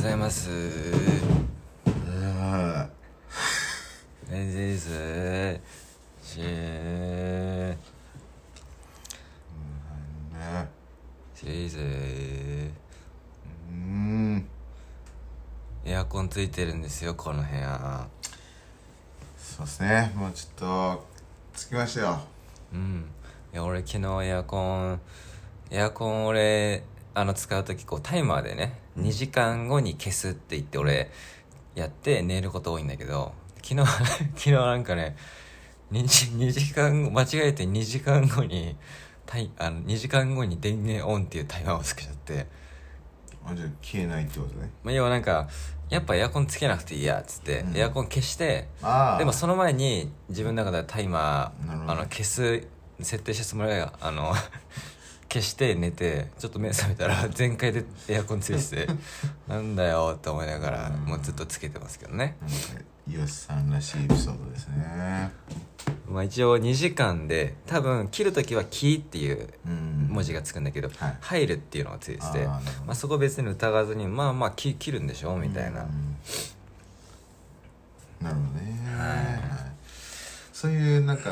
ございます。エアコンついてるんですよ、この部屋。そうですね、もうちょっとつきましたよ。うん。いや、俺昨日エアコン俺使うときこうタイマーでね、2時間後に消すって言って俺やって寝ること多いんだけど、昨日なんかね、2時間間違えて2時間後に2時間後に電源オンっていうタイマーをつけちゃって、あ、じゃあ消えないってことね。まあ、要はなんかやっぱエアコンつけなくていいやっつって、エアコン消して、でもその前に自分の中でタイマー消す設定したつもりが消して寝て、ちょっと目覚めたら全開でエアコンついててなんだよって思いながら、もうずっとつけてますけどね。よしさんらしいエピソードですね。まあ一応2時間で多分切るときは「キ」っていう文字がつくんだけど、はい、入るっていうのがついてて、まあ、そこ別に疑わずにまあまあ切るんでしょみたいな。なるほどね。はい、そういうなんか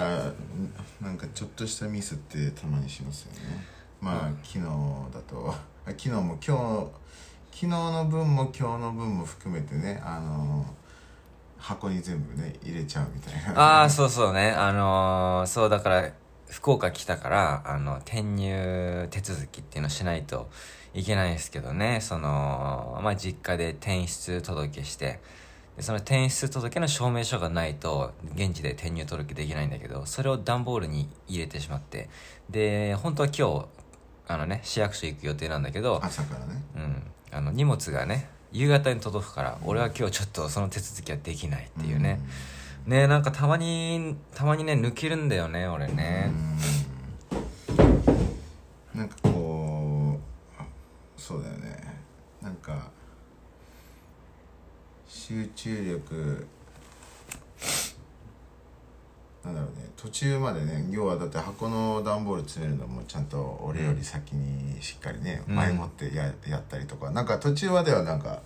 ちょっとしたミスってたまにしますよね。まあ、昨日だと昨日の分も今日の分も含めてね、箱に全部ね入れちゃうみたいな。ああ、そうそうね、そうだから福岡来たから、転入手続きっていうのしないといけないんですけどね。まあ実家で転出届して、でその転出届の証明書がないと現地で転入届できないんだけど、それを段ボールに入れてしまって、で本当は今日市役所行く予定なんだけど、朝からね、荷物がね夕方に届くから、俺は今日ちょっとその手続きはできないっていうね。ね、なんかたまにね抜けるんだよね俺ね。なんかこうそうだよね、なんか集中力なんだろうね、途中までね、要はだって箱の段ボール詰めるのもちゃんと俺より先にしっかりね、前もってやったりとか、なんか途中まではなんか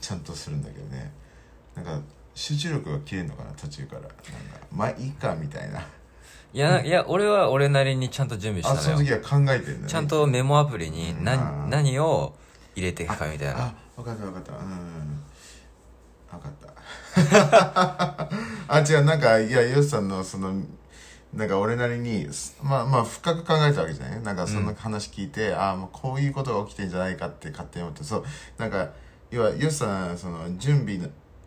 ちゃんとするんだけどね、なんか集中力が切れるのかな途中から、なんかまあいいかみたいな。いや俺は俺なりにちゃんと準備したのよ。あ、その時は考えてるんだね。ちゃんとメモアプリに何を入れていくかみたいな。あ、分かったあ、違う、なんか、いや、よしさんのなんか俺なりに、まあ深く考えたわけじゃない、なんかそんな話聞いて、もうこういうことが起きてんじゃないかって勝手に思って、そう、なんか、要は、よしさん、準備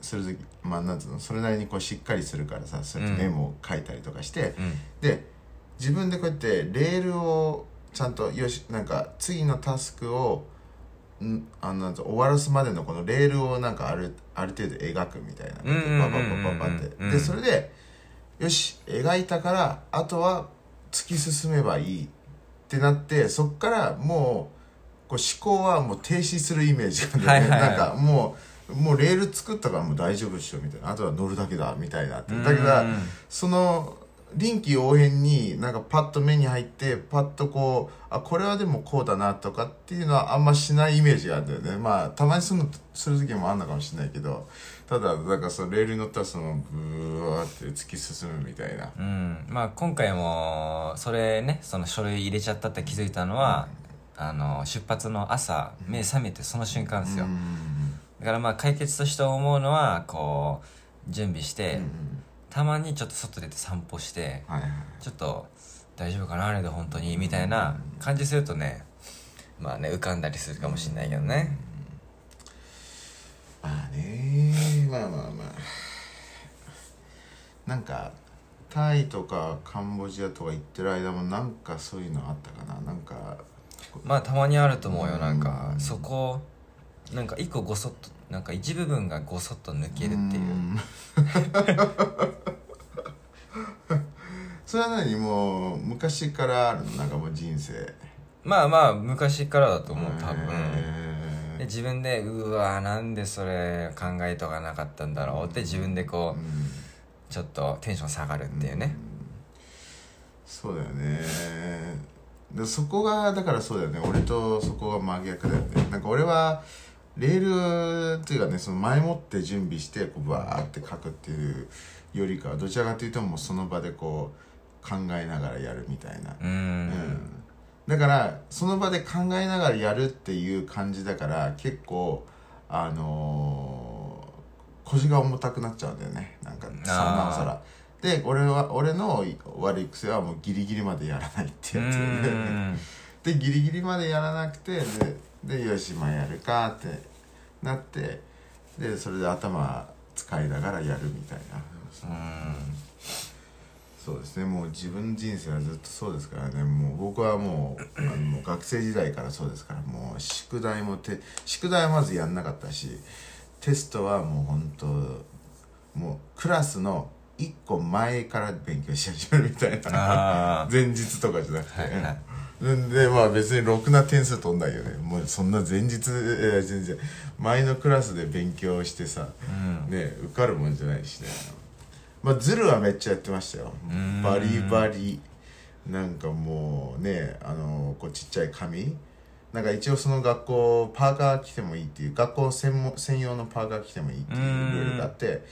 するとき、まあ、なんつうの、それなりにこうしっかりするからさ、そうやってメモを書いたりとかして、で、自分でこうやって、レールを、ちゃんと、なんか、次のタスクを、終わらすまでのこのレールをなんかある程度描くみたいな、ババってで、それでよし描いたからあとは突き進めばいいってなって、そっからも こう思考はもう停止するイメージがあるんで、なんかもうレール作ったからもう大丈夫っしょみたいな、あとは乗るだけだみたいなって、だけどその臨機応変になんかパッと目に入って、パッとこう、あ、これはでもこうだなとかっていうのはあんましないイメージがあるんだよね。まあたまにする時もあんのかもしれないけど、ただなんかそのレールに乗ったらブワーって突き進むみたいな。まあ今回もそれね、その書類入れちゃったって気づいたのは、出発の朝目覚めてその瞬間ですよ。だからまあ解決として思うのは、こう準備して。たまにちょっと外出て散歩して、ちょっと大丈夫かなあれで本当にみたいな感じするとね、まあね、浮かんだりするかもしれないけどね。まあなんかタイとかカンボジアとか行ってる間もなんかそういうのあったかな、なんかまあたまにあると思うよ。なんかそこなんか一個ごそっと、なんか一部分がごそっと抜けるっていうそれは何、もう昔からあるの、なんかもう人生、まあ昔からだと思う多分、で自分でうわーなんでそれ考えとかなかったんだろうって、自分でこう、ちょっとテンション下がるっていうね、そうだよね。でそこがだからそうだよね、俺とそこが真逆だよね。なんか俺はレールっていうかね、その前もって準備してこうバーって書くっていうよりかは、どちらかというともうその場でこう考えながらやるみたいな。だからその場で考えながらやるっていう感じだから、結構腰が重たくなっちゃうんだよね。なんかさらなおさらで、俺の悪い癖はもうギリギリまでやらないってやつで、ギリギリまでやらなくて、でよしまあやるかってなって、でそれで頭使いながらやるみたいな。そうですね、もう自分の人生はずっとそうですからね。もう僕はもうもう学生時代からそうですから、もう宿題はまずやんなかったし、テストはもう本当もうクラスの1個前から勉強し始めるみたいな前日とかじゃなくて、はいはいで、まあ別にろくな点数取んないよね。もうそんな前日、全然前のクラスで勉強してさ、ね、受かるもんじゃないしね。まあズルはめっちゃやってましたよ。バリバリ。なんかもうね、こうちっちゃい紙。なんか一応その学校パーカー着てもいいっていう、学校専用のパーカー着てもいいっていうルールがあって、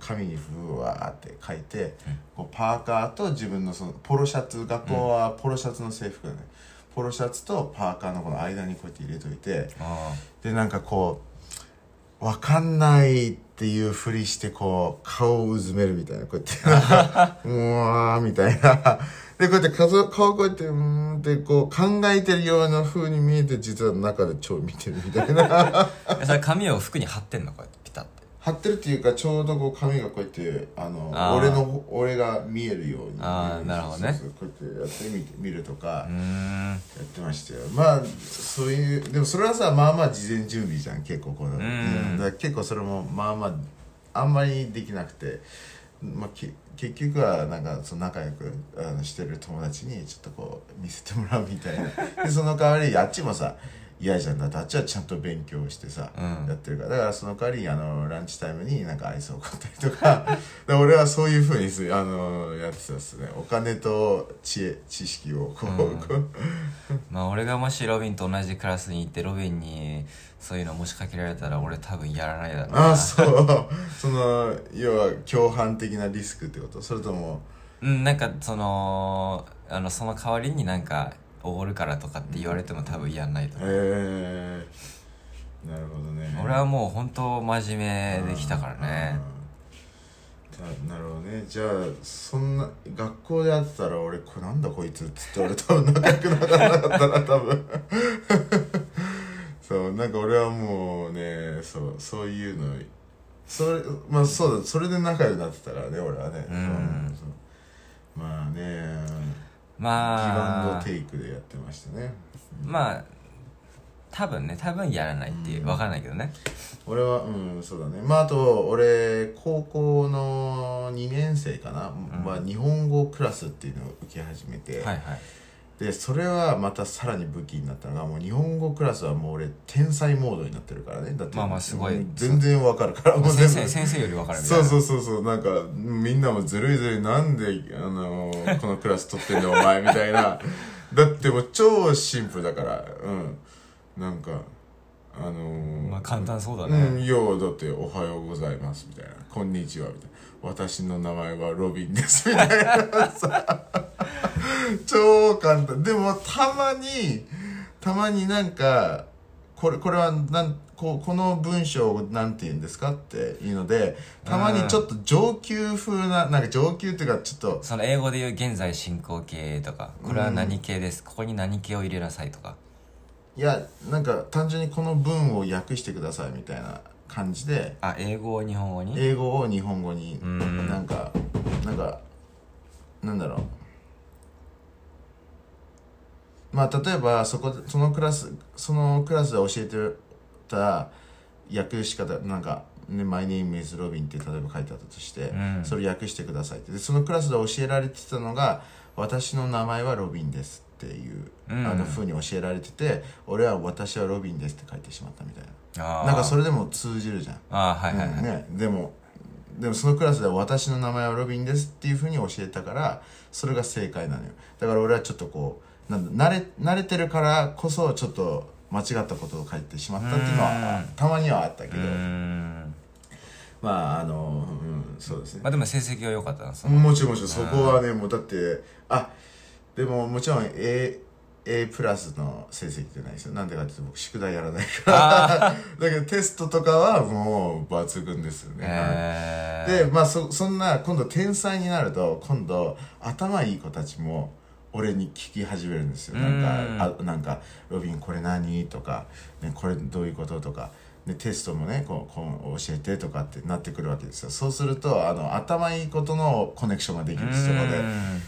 紙にふわーって書いて、こうパーカーと自分のそのポロシャツ、学校はポロシャツの制服だね、ポロシャツとパーカーのこの間にこうやって入れといて、でなんかこう分かんないっていうふりしてこう顔をうずめるみたいな、こうやってなんかうわーみたいな。で、こうやって顔こうやって、ってこう考えてるような風に見えて、実は中で超見てるみたいな。それ髪を服に貼ってんの、こうやってピタッて。貼ってるっていうか、ちょうどこう髪がこうやって、俺が見えるように。ああ、なるほどね。こうやってやってみるとか、やってましたよ。まあ、そういう、でもそれはさ、まあまあ事前準備じゃん、結構この。だ結構それも、まあまあ、あんまりできなくて。まあ、結局はなんかその仲良くしてる友達にちょっとこう見せてもらうみたいな。でその代わりあっちもさ嫌じゃん、だってあっちはちゃんと勉強してさ、やってるから、だからその代わりランチタイムになんかアイスを買ったりとか。で俺はそういう風にやってたっすね。お金と知識をこう、まあ俺がもしロビンと同じクラスに行ってロビンにそういうのもしかけられたら俺多分やらないだろうな。あ、そうその要は共犯的なリスクってこと、それともなんかその代わりになんかおごるからとかって言われても多分やんないと思う。なるほどね。俺はもう本当真面目できたからね。なるほどね。じゃあそんな学校で会ってたら俺これなんだこいつっつって俺多分仲良くならなかったな多分。そう、なんか俺はもうね、そういうのまあそうだ、それで仲良くなってたからね俺はね。そうまあね。まあ、ギブアンドテイクでやってましたね。まあ多分やらないっていう、分からないけどね。俺はそうだね。まああと俺高校の2年生かな、日本語クラスっていうのを受け始めて、でそれはまたさらに武器になったのが、もう日本語クラスはもう俺天才モードになってるからね。だってまあまあすごい全然わかるから、もう先生よりわかるみたいな。そうなんかみんなもずるいなんでこのクラス取ってんだお前みたいな。だってもう超シンプルだから、なんかまあ簡単そうだね。ようだっておはようございますみたいな、こんにちはみたいな、私の名前はロビンですみたいなさ。超簡単。でもたまになんかこれはこの文章をなんて言うんですかっていうので、たまにちょっと上級風な、なんか上級っていうかちょっとその英語で言う現在進行形とか、これは何形です、ここに何形を入れなさいとか、いやなんか単純にこの文を訳してくださいみたいな感じで、あ、英語を日本語になんかなんだろう、まあ、例えばそのクラスで教えてた訳し方、なんか、ね、My name is Robin って例えば書いてあったとして、それ訳してくださいって。でそのクラスで教えられてたのが、私の名前はロビンですっていう、風に教えられてて、俺は私はロビンですって書いてしまったみたいな。なんかそれでも通じるじゃん。ね、でもそのクラスでは私の名前はロビンですっていう風に教えたから、それが正解なのよ。だから俺はちょっとこう慣れてるからこそちょっと間違ったことを書いてしまったっていうのはたまにはあったけど、まあそうですね。まあでも成績は良かったな。もちろんもちろんそこはね、もうだってでももちろん A プラスの成績じゃないですよ。なんでかっていうと僕宿題やらないからだけどテストとかはもう抜群ですよね。でまあ そんな今度天才になると今度頭いい子たちも俺に聞き始めるんですよ。なんかロビンこれ何とか、ね、これどういうこととかでテストもねこう教えてとかってなってくるわけですよ。そうすると頭いいことのコネクションができるそこで、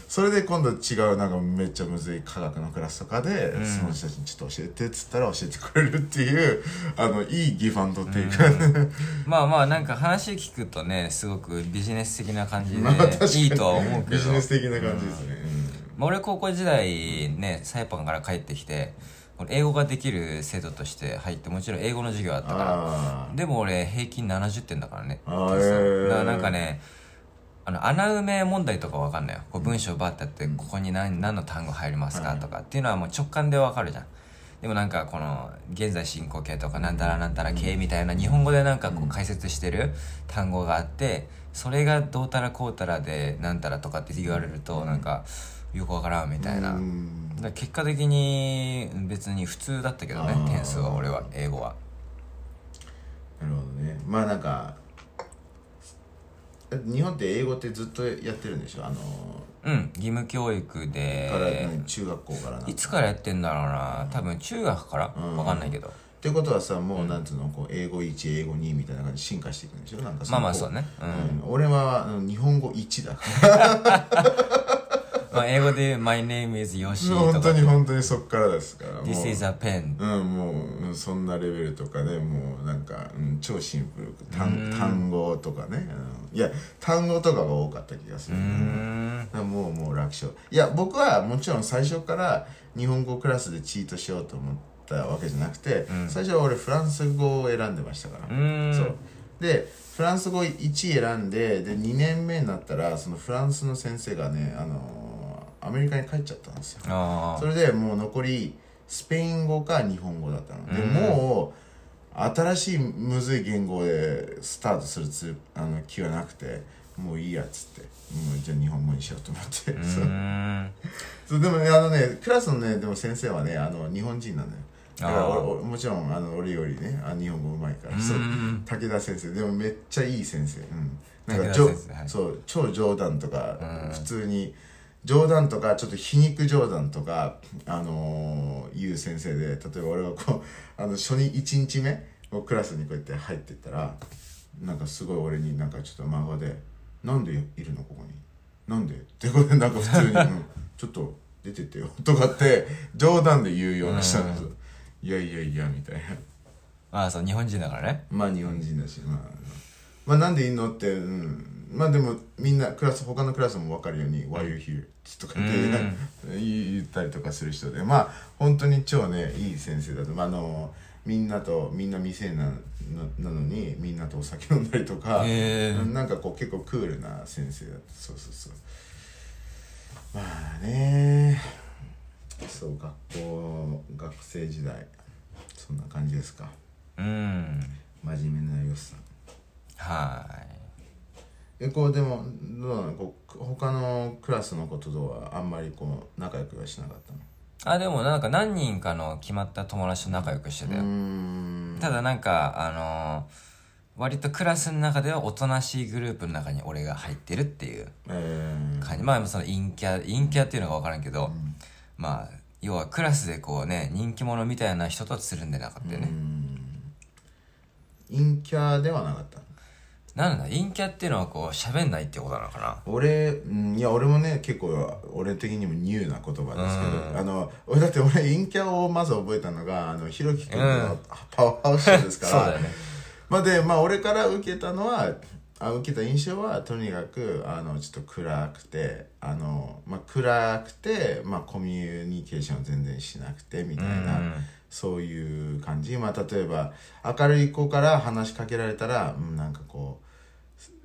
それで今度違うなんかめっちゃむずい科学のクラスとかでその人たちにちょっと教えてっつったら教えてくれるっていういいギファンドっていうか、まあまあなんか話聞くとねすごくビジネス的な感じでいいとは思うけどビジネス的な感じですね。俺高校時代ねサイパンから帰ってきて英語ができる生徒として入って、もちろん英語の授業あったから、でも俺平均70点だからね。だからなんかね穴埋め問題とか分かんないよ。こう文章バッてやってここに 何の単語入りますかとかっていうのはもう直感で分かるじゃん。でもなんかこの現在進行形とかなんたらなんたら形みたいな日本語でなんかこう解説してる単語があって、それがどうたらこうたらでなんたらとかって言われるとなんかよくわからんみたいな。だ結果的に別に普通だったけどね、点数は。俺は英語はなるほどね。まあなんか日本って英語ってずっとやってるんでしょ。義務教育でから中学校からいつからやってんだろうな。多分中学からわかんないけど、ってことはさ、もうなんつうの、こう英語1英語2みたいな感じで進化していくんでしょ。なんかまあまあそうね、俺は日本語1だまあ英語で言う My name is Yoshi とか本当に本当にそっからですから This is a pen、もうそんなレベルとかね、もうなんか、超シンプル 単語とかね、いや単語とかが多かった気がする、もう楽勝。いや僕はもちろん最初から日本語クラスでチートしようと思ったわけじゃなくて、最初は俺フランス語を選んでましたから。そうでフランス語1選んで、で2年目になったらそのフランスの先生がねアメリカに帰っちゃったんですよ。それでもう残りスペイン語か日本語だったので、もう新しいむずい言語でスタートする気はなくて、もういいやっつってもうじゃあ日本語にしようと思ってそうでもねクラスのねでも先生はね日本人なのよ。だからもちろん俺よりね日本語うまいから。そう武田先生でもめっちゃいい先生、なんかそう超冗談とか普通に冗談とかちょっと皮肉冗談とか言う先生で、例えば俺はこう初任1日目クラスにこうやって入ってったらなんかすごい俺になんかちょっと真顔で「なんでいるのここになんで?」ってことでなんか普通にちょっと出てってよとかって冗談で言うような人なんですよ。いやいやいやみたいな。そう日本人だからね。まあ日本人だし、まあなんでいんのってまあでもみんな他のクラスも分かるように「Why are you here?」とかって言ったりとかする人で、まあ本当に超ねいい先生だと、みんな店なのにみんなとお酒飲んだりとか、なんかこう結構クールな先生だと。そうそうそう、まあね、そう学生時代そんな感じですか。真面目なよしさん、はい。こうでもどうなの、こう他のクラスの子とはあんまりこう仲良くはしなかったの？でもなんか何人かの決まった友達と仲良くしてたよ。ただなんか割とクラスの中ではおとなしいグループの中に俺が入ってるっていう感じ。まあその陰キャっていうのが分からんけど、まあ要はクラスでこうね人気者みたいな人とつるんでなかったよね。陰キャではなかった。なんだ陰キャっていうのはこう喋んないってことなのかな。俺もね結構俺的にもニューな言葉ですけど、だって俺陰キャをまず覚えたのがひろきくんのパワーハウスですからそうだよね。俺から受けた印象はとにかくちょっと暗くてコミュニケーション全然しなくてみたいな、そういう感じ。例えば明るい子から話しかけられたら、なんかこう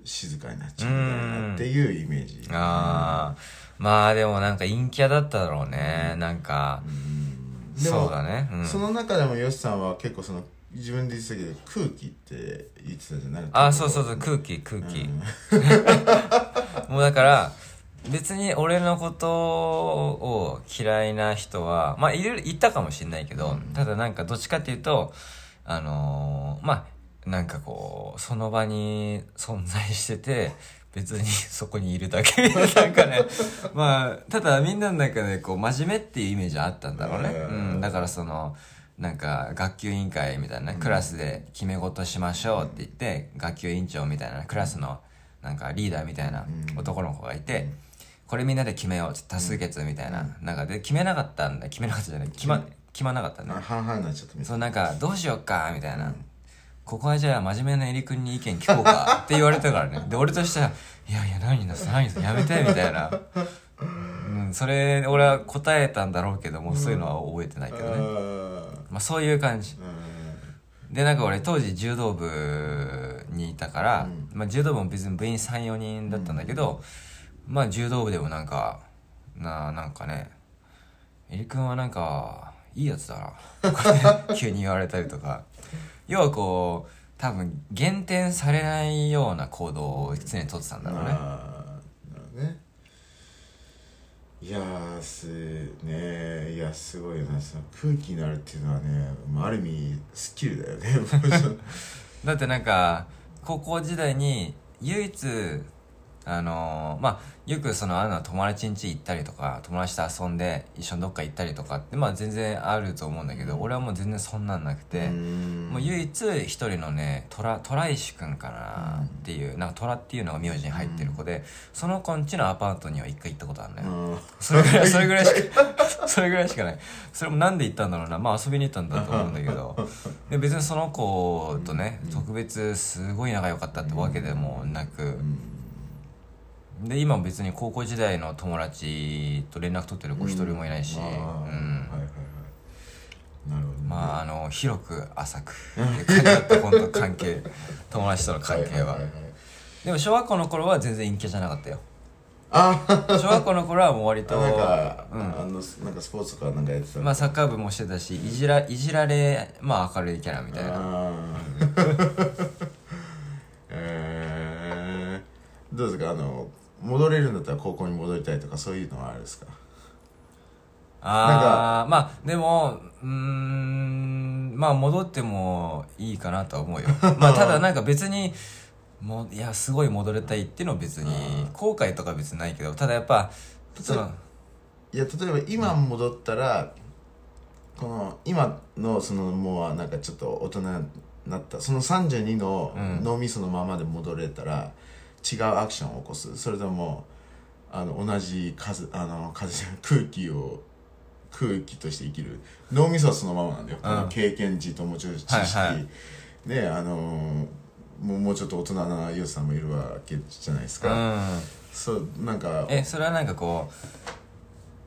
静かになっちゃうみたいなっていうイメージ。まあでもなんか陰キャだっただろうね。なんかでもそうだね、うん、その中でもよしさんは結構その自分で言ってたけど空気って言ってたじゃない。ああそうそうそう、空気、うん、もうだから別に俺のことを嫌いな人はまあいろいろ言ったかもしれないけど、うん、ただなんかどっちかっていうとまあなんかこうその場に存在してて別にそこにいるだけなんかねまあただみんなの中でこう真面目っていうイメージはあったんだろうね、うん、だからそのなんか学級委員会みたいな、ね、クラスで決め事しましょうって言って、うん、学級委員長みたいなクラスのなんかリーダーみたいな男の子がいて、うん、これみんなで決めよう多数決みたいな、うん、なんかで決まなかったね半々になっちゃったみたいな。そうなんかどうしようかみたいな、うん、ここはじゃあ真面目なエリ君に意見聞こうかって言われたからねで俺としてはいやいや何やめてみたいなうん、それ俺は答えたんだろうけども、うん、そういうのは覚えてないけどね。まあそういう感じ、うん、でなんか俺当時柔道部にいたから、うんまあ、柔道部も別に部員 3,4 人だったんだけど、うん、まあ柔道部でもなんかねエリ君はなんかいいやつだなとか、ね、急に言われたりとか要はこう多分減点されないような行動を常にとってたんだろうね。あー、なるほどね。いやーいやすごいな、その空気になるっていうのはね、ある意味スキルだよねだってなんか高校時代に唯一まあよくそのあるのは友達ん家行ったりとか友達と遊んで一緒にどっか行ったりとかってまあ全然あると思うんだけど、俺はもう全然そんなんなくて、もう唯一一人のねトライシ君かなっていうなんかトラっていうのが名字に入ってる子で、その子ん家のアパートには一回行ったことあるね。それぐらいしかない。それもなんで行ったんだろうな、まあ遊びに行ったんだと思うんだけどで別にその子とね特別すごい仲良かったってわけでもなくで、今別に高校時代の友達と連絡取ってる子一人もいないし、まあ広く浅く本当関係友達との関係は、はいはいはい、でも小学校の頃は全然陰キャじゃなかったよ。あ小学校の頃はもう割となんかスポーツとかなんかやってた、まあサッカー部もしてたし、いじられまあ明るいキャラみたいなどうですか、戻れるんだったら高校に戻りたいとかそういうのはあれですか？ああ、まあでもまあ戻ってもいいかなとは思うよまあただなんか別にもういやすごい戻りたいっていうのは別に後悔とか別にないけど、ただやっぱいや例えば今戻ったら、うん、この今のそのもうなんかちょっと大人になったその32の脳みそのままで戻れたら、うん違うアクションを起こす、それとも同じ空気として生きる。脳みそはそのままなんだよ、うん、この経験値ともうちょっと知識、はいはい、ねもうちょっと大人なよしさんもいるわけじゃないですか、うん、なんかそれはなんかこ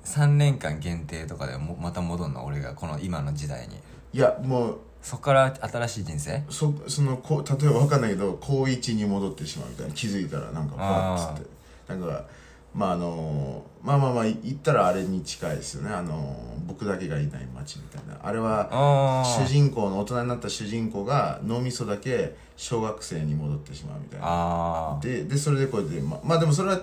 う3年間限定とかでもまた戻んの俺がこの今の時代に。いやもうそこから新しい人生こう例えば分かんないけど高1に戻ってしまうみたいな、気づいたらなんかパッつってなんかまあまあ言ったらあれに近いですよね、僕だけがいない街みたいな。あれは大人になった主人公が脳みそだけ小学生に戻ってしまうみたいな。あ でそれでこうやってまあでもそれは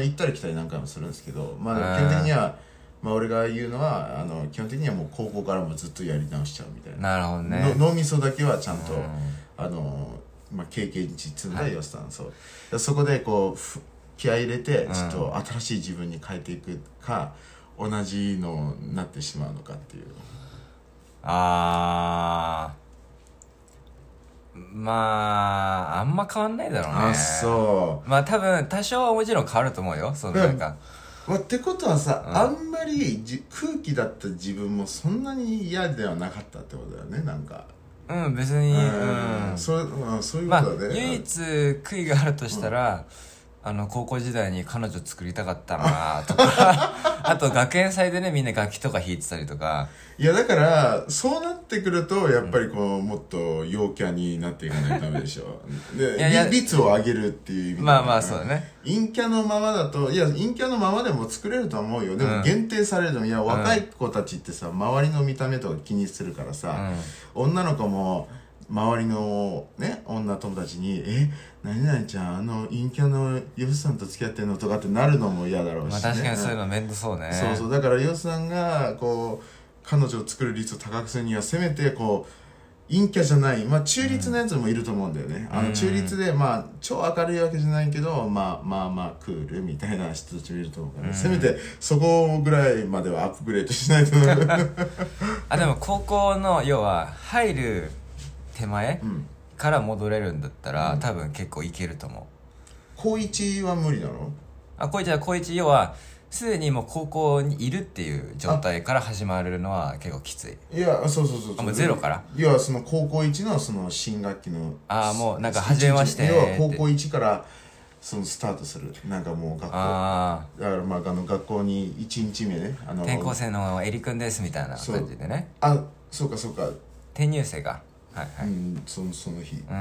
行ったり来たり何回もするんですけど、まあ基本的にはまあ、俺が言うのは基本的にはもう高校からもずっとやり直しちゃうみたいな。なるほどね。脳みそだけはちゃんと、うんまあ、経験値積んだよしさん、はい、そうそこでこう気合い入れてちょっと新しい自分に変えていくか、うん、同じのになってしまうのかっていう。まああんま変わんないだろうね。あそうまあ多分多少はもちろん変わると思うよ。そのなんかってことはさ、うん、あんまり空気だった自分もそんなに嫌ではなかったってことだよね。なんかうん別にうん、そういうことだね、まあ、唯一悔いがあるとしたら、高校時代に彼女作りたかったなとかあと学園祭でね、みんな楽器とか弾いてたりとか。いやだからそうなってくるとやっぱりこう、もっと陽キャになっていかないとダメでしょで、いやいや率を上げるっていう意味で、まあまあそうだね、陰キャのままだと、いや陰キャのままでも作れると思うよ。でも限定されるの、いや若い子たちってさ、周りの見た目とか気にするからさ、女の子も周りのね、女友達に、え、何々ちゃん、陰キャのヨシさんと付き合ってんのとかってなるのも嫌だろうし、ね。まあ確かにそういうの面倒そうね。そうそう。だからヨシさんが、こう、彼女を作る率を高くするには、せめて、こう、陰キャじゃない、まあ中立のやつもいると思うんだよね。中立で、まあ、超明るいわけじゃないけど、まあ、クールみたいな人たちもいると思うから、せめて、そこぐらいまではアップグレードしないとあ、でも高校の、要は、入る、手前から戻れるんだったら、多分結構いけると思う。高1は無理なの？高1要はすでにもう高校にいるっていう状態から始まるのは結構きつい。いや、そうもうゼロから、要はその高校1のその新学期の、ああもうなんか始めまして、要は高校1からそのスタートする、なんかもう学校、だからまあ学校に1日目ね、転校生のエリ君ですみたいな感じでね。あ、そうか転入生が、はいはい、その日とか、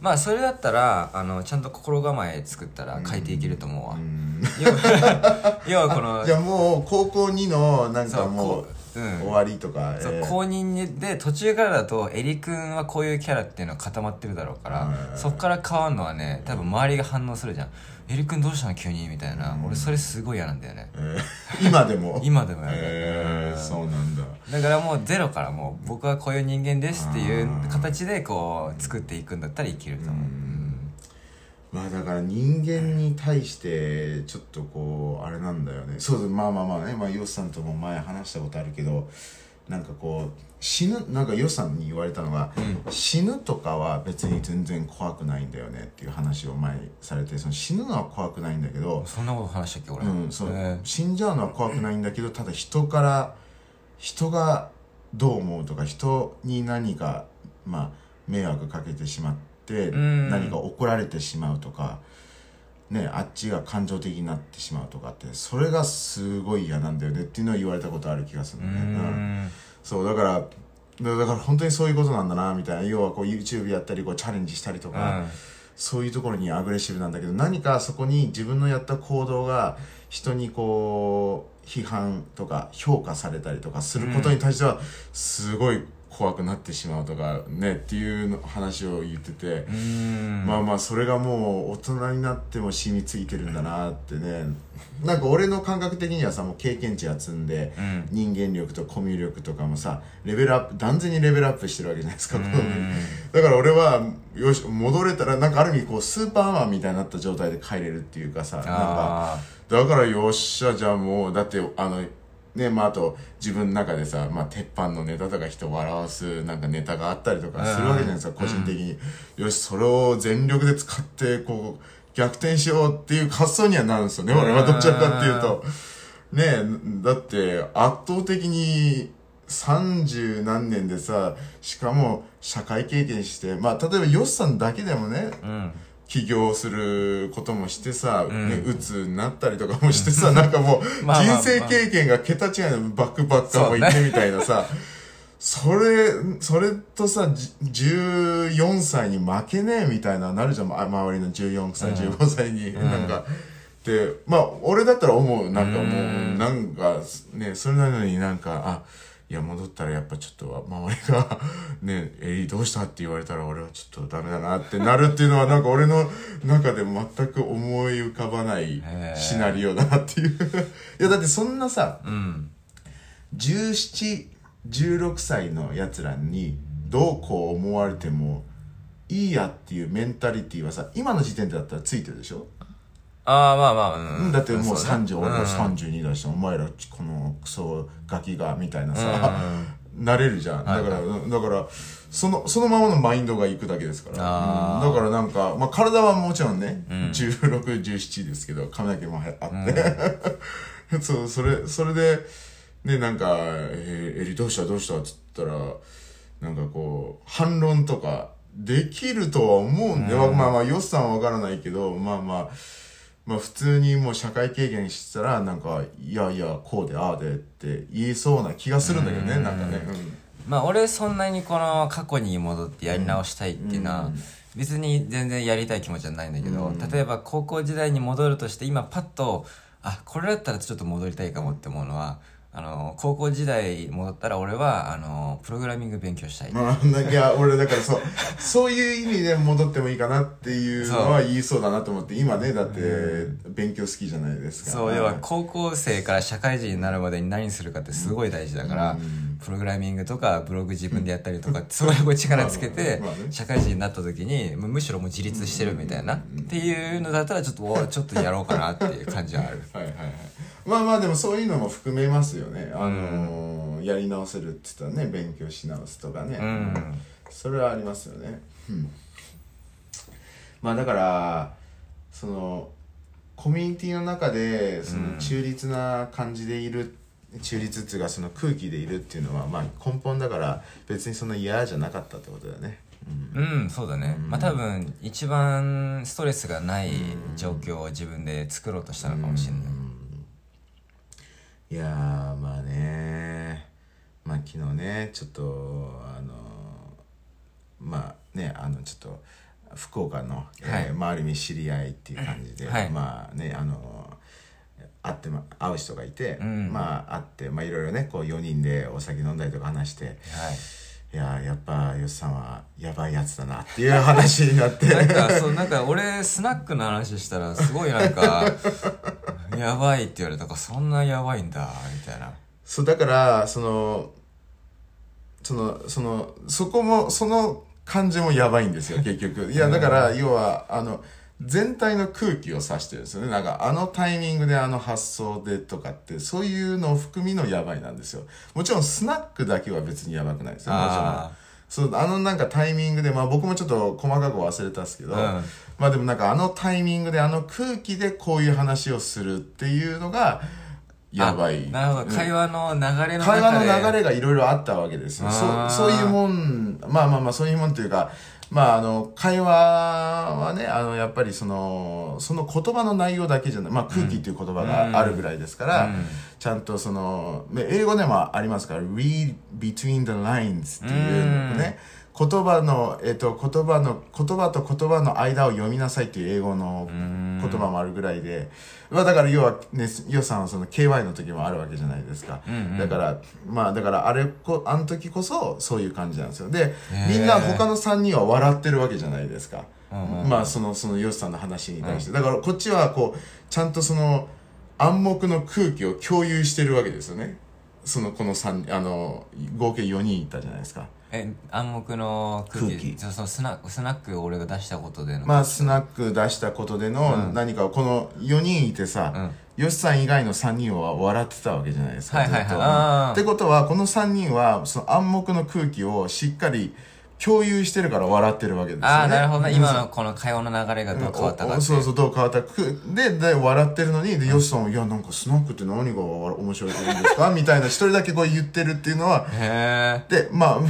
まあそれだったらちゃんと心構え作ったら変えていけると思うわ。要はこの、じゃあもう高校2のなんかもう、終わりとか、公認で途中からだとエリ君はこういうキャラっていうのは固まってるだろうから、そっから変わるのはね、多分周りが反応するじゃん。エリ君どうしたの急にみたいな、俺それすごい嫌なんだよね、今でもやる、そうなんだ。だからもうゼロからもう僕はこういう人間ですっていう形でこう作っていくんだったらいけると思う。まあだから人間に対してちょっとこうあれなんだよね。そうです。まあね、まあヨシさんとも前話したことあるけど、なんかこう死ぬ、なんかヨシさんに言われたのが、死ぬとかは別に全然怖くないんだよねっていう話を前にされて、その死ぬのは怖くないんだけど、そんなこと話したっけ俺、死んじゃうのは怖くないんだけど、ただ人がどう思うとか、人に何か、まあ、迷惑かけてしまって何か怒られてしまうとかね、あっちが感情的になってしまうとかって、それがすごい嫌なんだよねっていうのを言われたことある気がするんだよね。そうだから本当にそういうことなんだなみたいな。要はこう YouTube やったりこうチャレンジしたりとか、そういうところにアグレッシブなんだけど、何かそこに自分のやった行動が人にこう批判とか評価されたりとかすることに対してはすごい怖くなってしまうとかねっていうの話を言ってて、まあそれがもう大人になっても染みついてるんだなってね。なんか俺の感覚的にはさ、もう経験値が積んで、人間力とコミュ力とかもさ、レベルアップ、断然にレベルアップしてるわけじゃないですか。だから俺はよし戻れたら、なんかある意味こうスーパーマンみたいになった状態で帰れるっていうかさ、なんかだからよっしゃ、じゃあもうだってね、まああと自分の中でさ、まあ鉄板のネタとか人を笑わすなんかネタがあったりとかするわけじゃないですか、個人的に。よし、それを全力で使ってこう逆転しようっていう発想にはなるんですよね、俺は。どっちかっていうとね、だって圧倒的に30何年でさ、しかも社会経験して、まあ例えばよしさんだけでもね、起業することもしてさ、うつになったりとかもしてさ、なんかもう人生経験が桁違いのバックパッカーもいてみたいなさ、それとさ、14歳に負けねえみたいななるじゃん、周りの14歳、15歳に、なんか。で、まあ俺だったら思う、なんかもう、なんかね、それなのになんか、いや戻ったらやっぱちょっと周りがね、どうしたって言われたら俺はちょっとダメだなってなるっていうのは、なんか俺の中で全く思い浮かばないシナリオだなっていういやだってそんなさ、17、16歳のやつらにどうこう思われてもいいやっていうメンタリティはさ、今の時点でだったらついてるでしょ。だってもう30、俺が32だし、お前らこのクソガキがみたいなさ、なれるじゃん。だからそのままのマインドがいくだけですから。だからなんか、まあ体はもちろんね、16、17ですけど、髪の毛もあってそれでね、なんかエリどうしたどうしたっつったら、なんかこう反論とかできるとは思うんで、まあまあよしさんはわからないけど、まあまあまあ普通にもう社会経験してたらなんかいやいやこうでああでって言いそうな気がするんだけどね、なんかね、まあ俺そんなにこの過去に戻ってやり直したいっていうのは別に全然やりたい気持ちはないんだけど、例えば高校時代に戻るとして今パッとあこれだったらちょっと戻りたいかもって思うのは、高校時代戻ったら俺はプログラミング勉強したい、まあ、いや俺だからそうそういう意味で戻ってもいいかなっていうのは言いそうだなと思って、今ねだって勉強好きじゃないですか、そう要は高校生から社会人になるまでに何するかってすごい大事だから、プログラミングとかブログ自分でやったりとかそういう力つけて社会人になった時にむしろもう自立してるみたいなっていうのだったらちょっとやろうかなっていう感じはあるはいはいはい、まあまあでもそういうのも含めますよね、やり直せるって言ったらね勉強し直すとかね、それはありますよね、まあだからそのコミュニティの中でその中立な感じでいる、中立っていうかその空気でいるっていうのはまあ根本だから別にその嫌じゃなかったってことだね、そうだね、まあ多分一番ストレスがない状況を自分で作ろうとしたのかもしれない、いやーまあね、まあ昨日ねちょっとまあねちょっと福岡の、周りに知り合いっていう感じで、まあね会う人がいて、まあ会ってまあいろいろねこう4人でお酒飲んだりとか話して、いややっぱよしさんはやばいやつだなっていう話になってなんか俺スナックの話したらすごいなんかやばいって言われたから、そんなやばいんだみたいな。そうだからそこもその感じもやばいんですよ結局。いやだから要は全体の空気を指してるんですよね。なんかタイミングで発想でとかってそういうのを含みのやばいなんですよ。もちろんスナックだけは別にやばくないですよ。もちろんそうなんかタイミングで、まあ僕もちょっと細かく忘れたんですけど、まあでもなんかタイミングで空気でこういう話をするっていうのがやばい。なるほど、会話の流れの中で、会話の流れがいろいろあったわけですよ。そういうもん、まあそういうもんというか、まあ会話はねやっぱりその言葉の内容だけじゃない、まあ空気っていう言葉があるぐらいですから、ちゃんと英語でもありますから read between the lines っていうね、言葉と言葉の間を読みなさいっていう英語の言葉もあるぐらいで、まあだから要はね、よしさんはKY の時もあるわけじゃないですか。だからあの時こそそういう感じなんですよ。で、みんな他の3人は笑ってるわけじゃないですか。まあそのよしさんの話に対して、だからこっちはこうちゃんと暗黙の空気を共有してるわけですよね。この3合計4人いたじゃないですか。暗黙の空気そのスナックを俺が出したことでの、まあスナック出したことでの何かをこの4人いてさ、よしさん以外の3人は笑ってたわけじゃないですか、ってことはこの3人はその暗黙の空気をしっかり共有してるから笑ってるわけですよね。ああ、なるほどね。今のこの会話の流れがどう変わったかって、そうどう変わったかで笑ってるのに、でよしさんは「いやなんかスナックって何が面白いと思うんですか?」みたいな一人だけこう言ってるっていうのはへえ。でまあ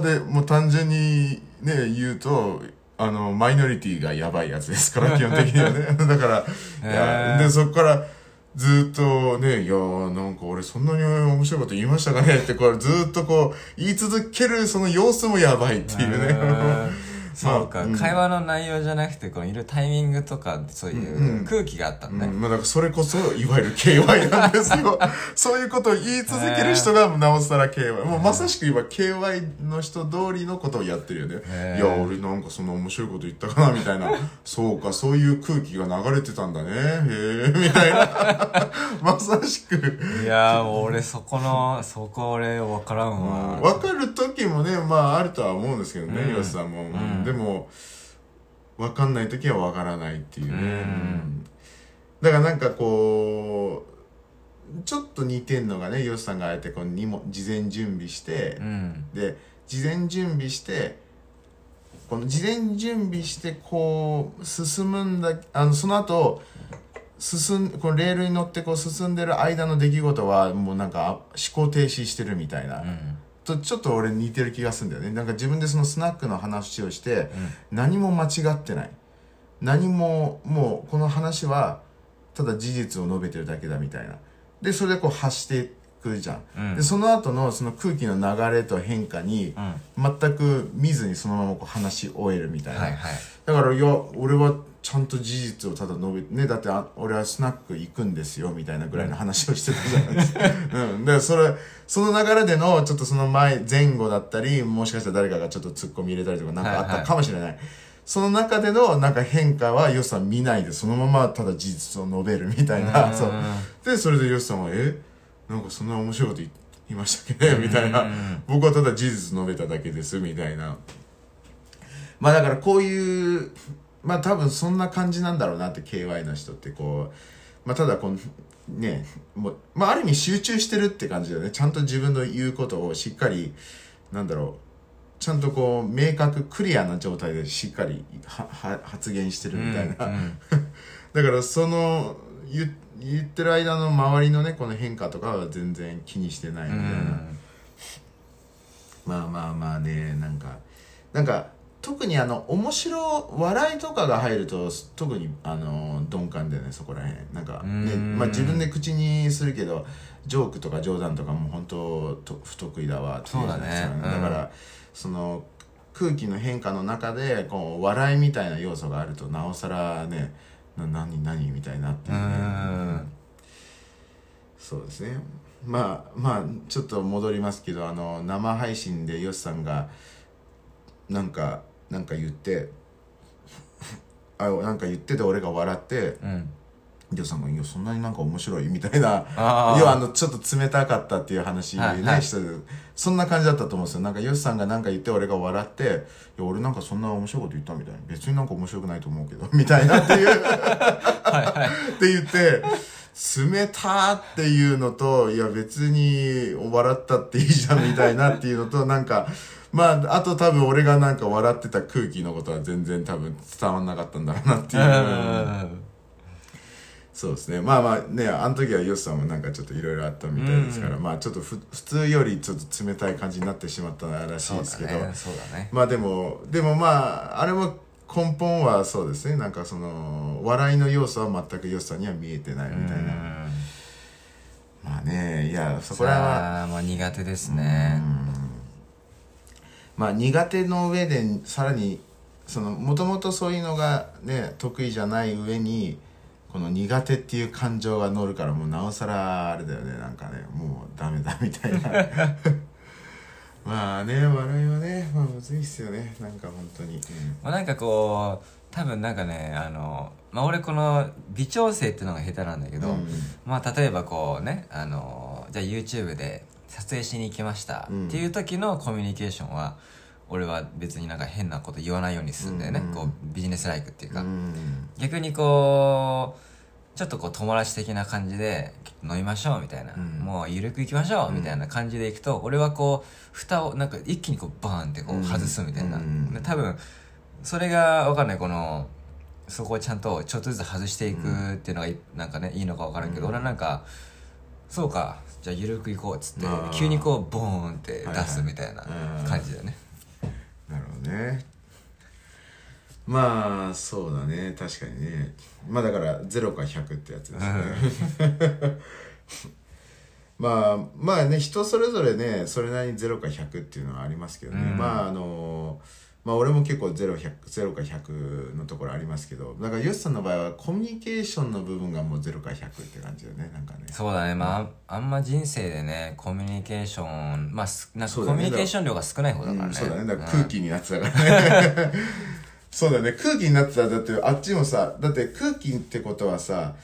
でもう単純にね言うとマイノリティがやばいやつですから基本的にはねだからでそこからずっとね、いやなんか俺そんなに面白いこと言いましたかねってこれずっとこう言い続けるその様子もやばいっていうねそうか、会話の内容じゃなくてこういるタイミングとかそういう空気があったんだね、まあ、だからそれこそいわゆる KY なんですよそういうことを言い続ける人がなおさら KY、もうまさしく今 KY の人通りのことをやってるよね、いや俺なんかそんな面白いこと言ったかなみたいなそうかそういう空気が流れてたんだね、へえみたいなまさしくいやー俺そこ俺分からんわ、分かる時もねまああるとは思うんですけどね、よしさんも、でも分かんない時は分からないっていうね、だからなんかこうちょっと似てんのがね、よしさんがあえて事前準備して、で事前準備してこう進むんだ、その後このレールに乗ってこう進んでる間の出来事はもうなんか思考停止してるみたいな。ちょっと俺似てる気がするんだよね。なんか自分でそのスナックの話をして、何も間違ってない、何ももうこの話はただ事実を述べてるだけだみたいな。でそれでこう発してくるじゃん、うん、でその後のその空気の流れと変化に全く見ずにそのままこう話し終えるみたいな、はいはい、だからいや俺はちゃんと事実をただ述べてね、だって俺はスナック行くんですよみたいなぐらいの話をしてたじゃないですか、うん、だからその流れでのちょっとその前後だったり、もしかしたら誰かがちょっとツッコミ入れたりとかなんかあったかもしれない、はいはい、その中でのなんか変化はよしさん見ないでそのままただ事実を述べるみたいな、そうでそれでよしさんはなんかそんな面白いこと言いましたっけねみたいな、僕はただ事実述べただけですみたいな。まあだからこういうまあ多分そんな感じなんだろうなって KY の人ってこう、まあただこうね、もうまあある意味集中してるって感じだよね。ちゃんと自分の言うことをしっかりなんだろう。ちゃんとこう明確クリアな状態でしっかり発言してるみたいな、うんうん、だからその言ってる間の周りのねこの変化とかは全然気にしてないみたいな、うん、まあまあまあね、なんか特に面白笑いとかが入ると特に鈍感だよね、そこら辺なんか、ね、まあ、自分で口にするけどジョークとか冗談とかも本当不得意だわっていうじゃないですか、ね、そうだね、だからその空気の変化の中でこう笑いみたいな要素があるとなおさらね、何みたいなっていうね、うん、そうですね。まあちょっと戻りますけど、生配信でよしさんがなんか言ってなんか言ってて俺が笑って、うん、よしさんがいやそんなになんか面白いみたいな、要はちょっと冷たかったっていう話ない人、はいはい、そんな感じだったと思うんですよ。なんかよしさんがなんか言って俺が笑って、いや俺なんかそんな面白いこと言ったみたいな、別になんか面白くないと思うけどみたいなっていうはい、はい、って言って冷たっていうのと、いや別に笑ったっていいじゃんみたいなっていうのと、なんかまああと多分俺がなんか笑ってた空気のことは全然多分伝わんなかったんだろうなっていう。そうですね。まあまあね、あの時はよしさんもなんかちょっといろいろあったみたいですから、まあちょっと普通よりちょっと冷たい感じになってしまったらしいですけど、そうだね、まあでもまああれも根本はそうですね、なんかその笑いの要素は全くよしさんには見えてないみたいな。まあね、いやそこらはまあ苦手ですね。まあ苦手の上でさらにそのもともとそういうのがね得意じゃない上に。この苦手っていう感情が乗るからもうなおさらあれだよね、なんかねもうダメだみたいなまあね、笑いはねまあむずいっすよね、なんか本当に、まあ、なんかこう多分なんかねまあ俺この微調整っていうのが下手なんだけど、うん、まあ例えばこうねじゃあ YouTube で撮影しに行きましたっていう時のコミュニケーションは、俺は別になんか変なこと言わないようにするんだよね、うんうん、こうビジネスライクっていうか、うんうん、逆にこうちょっとこう友達的な感じで飲みましょうみたいな、うん、もう緩くいきましょうみたいな感じでいくと、うん、俺はこう蓋をなんか一気にこうバーンってこう外すみたいな、うんうん、多分それが分かんない、このそこをちゃんとちょっとずつ外していくっていうのがなんかねいいのか分からんけど、うん、俺はなんかそうかじゃあ緩くいこうっつって急にこうボーンって出すみたいな感じだよね、はいはい、なるほどね。まあそうだね、確かにね。まあだから0か100ってやつですねまあね、人それぞれねそれなりに0か100っていうのはありますけどね、うん、まあ俺も結構0か100のところありますけど、だからよしさんの場合はコミュニケーションの部分がもう0か100って感じだよね、なんかね。そうだね、まああんま人生でねコミュニケーションなんかコミュニケーション量が少ない方だからね。そうだね、だから空気になってたからねそうだね、空気になってた。だってあっちもさ、だって空気ってことはさ、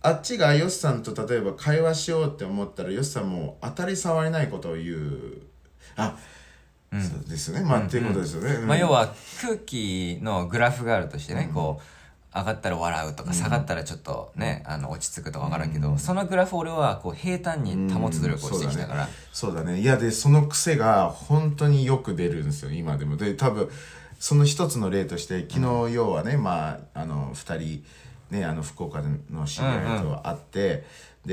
あっちがよしさんと例えば会話しようって思ったらよしさんも当たり障りないことを言う。うん、そうですね、まあ、うん、っていうことですよね、うん、まあ、要は空気のグラフがあるとしてね、うん、こう上がったら笑うとか下がったらちょっとね、うん、落ち着くとか分からんけど、うん、そのグラフ俺はこう平坦に保つ努力をしてきたから、うん、そうだねいやでその癖が本当によく出るんですよ今でも。で多分その一つの例として昨日要はね、うん、まあ2人ね福岡の知り合いと会って、うんうん、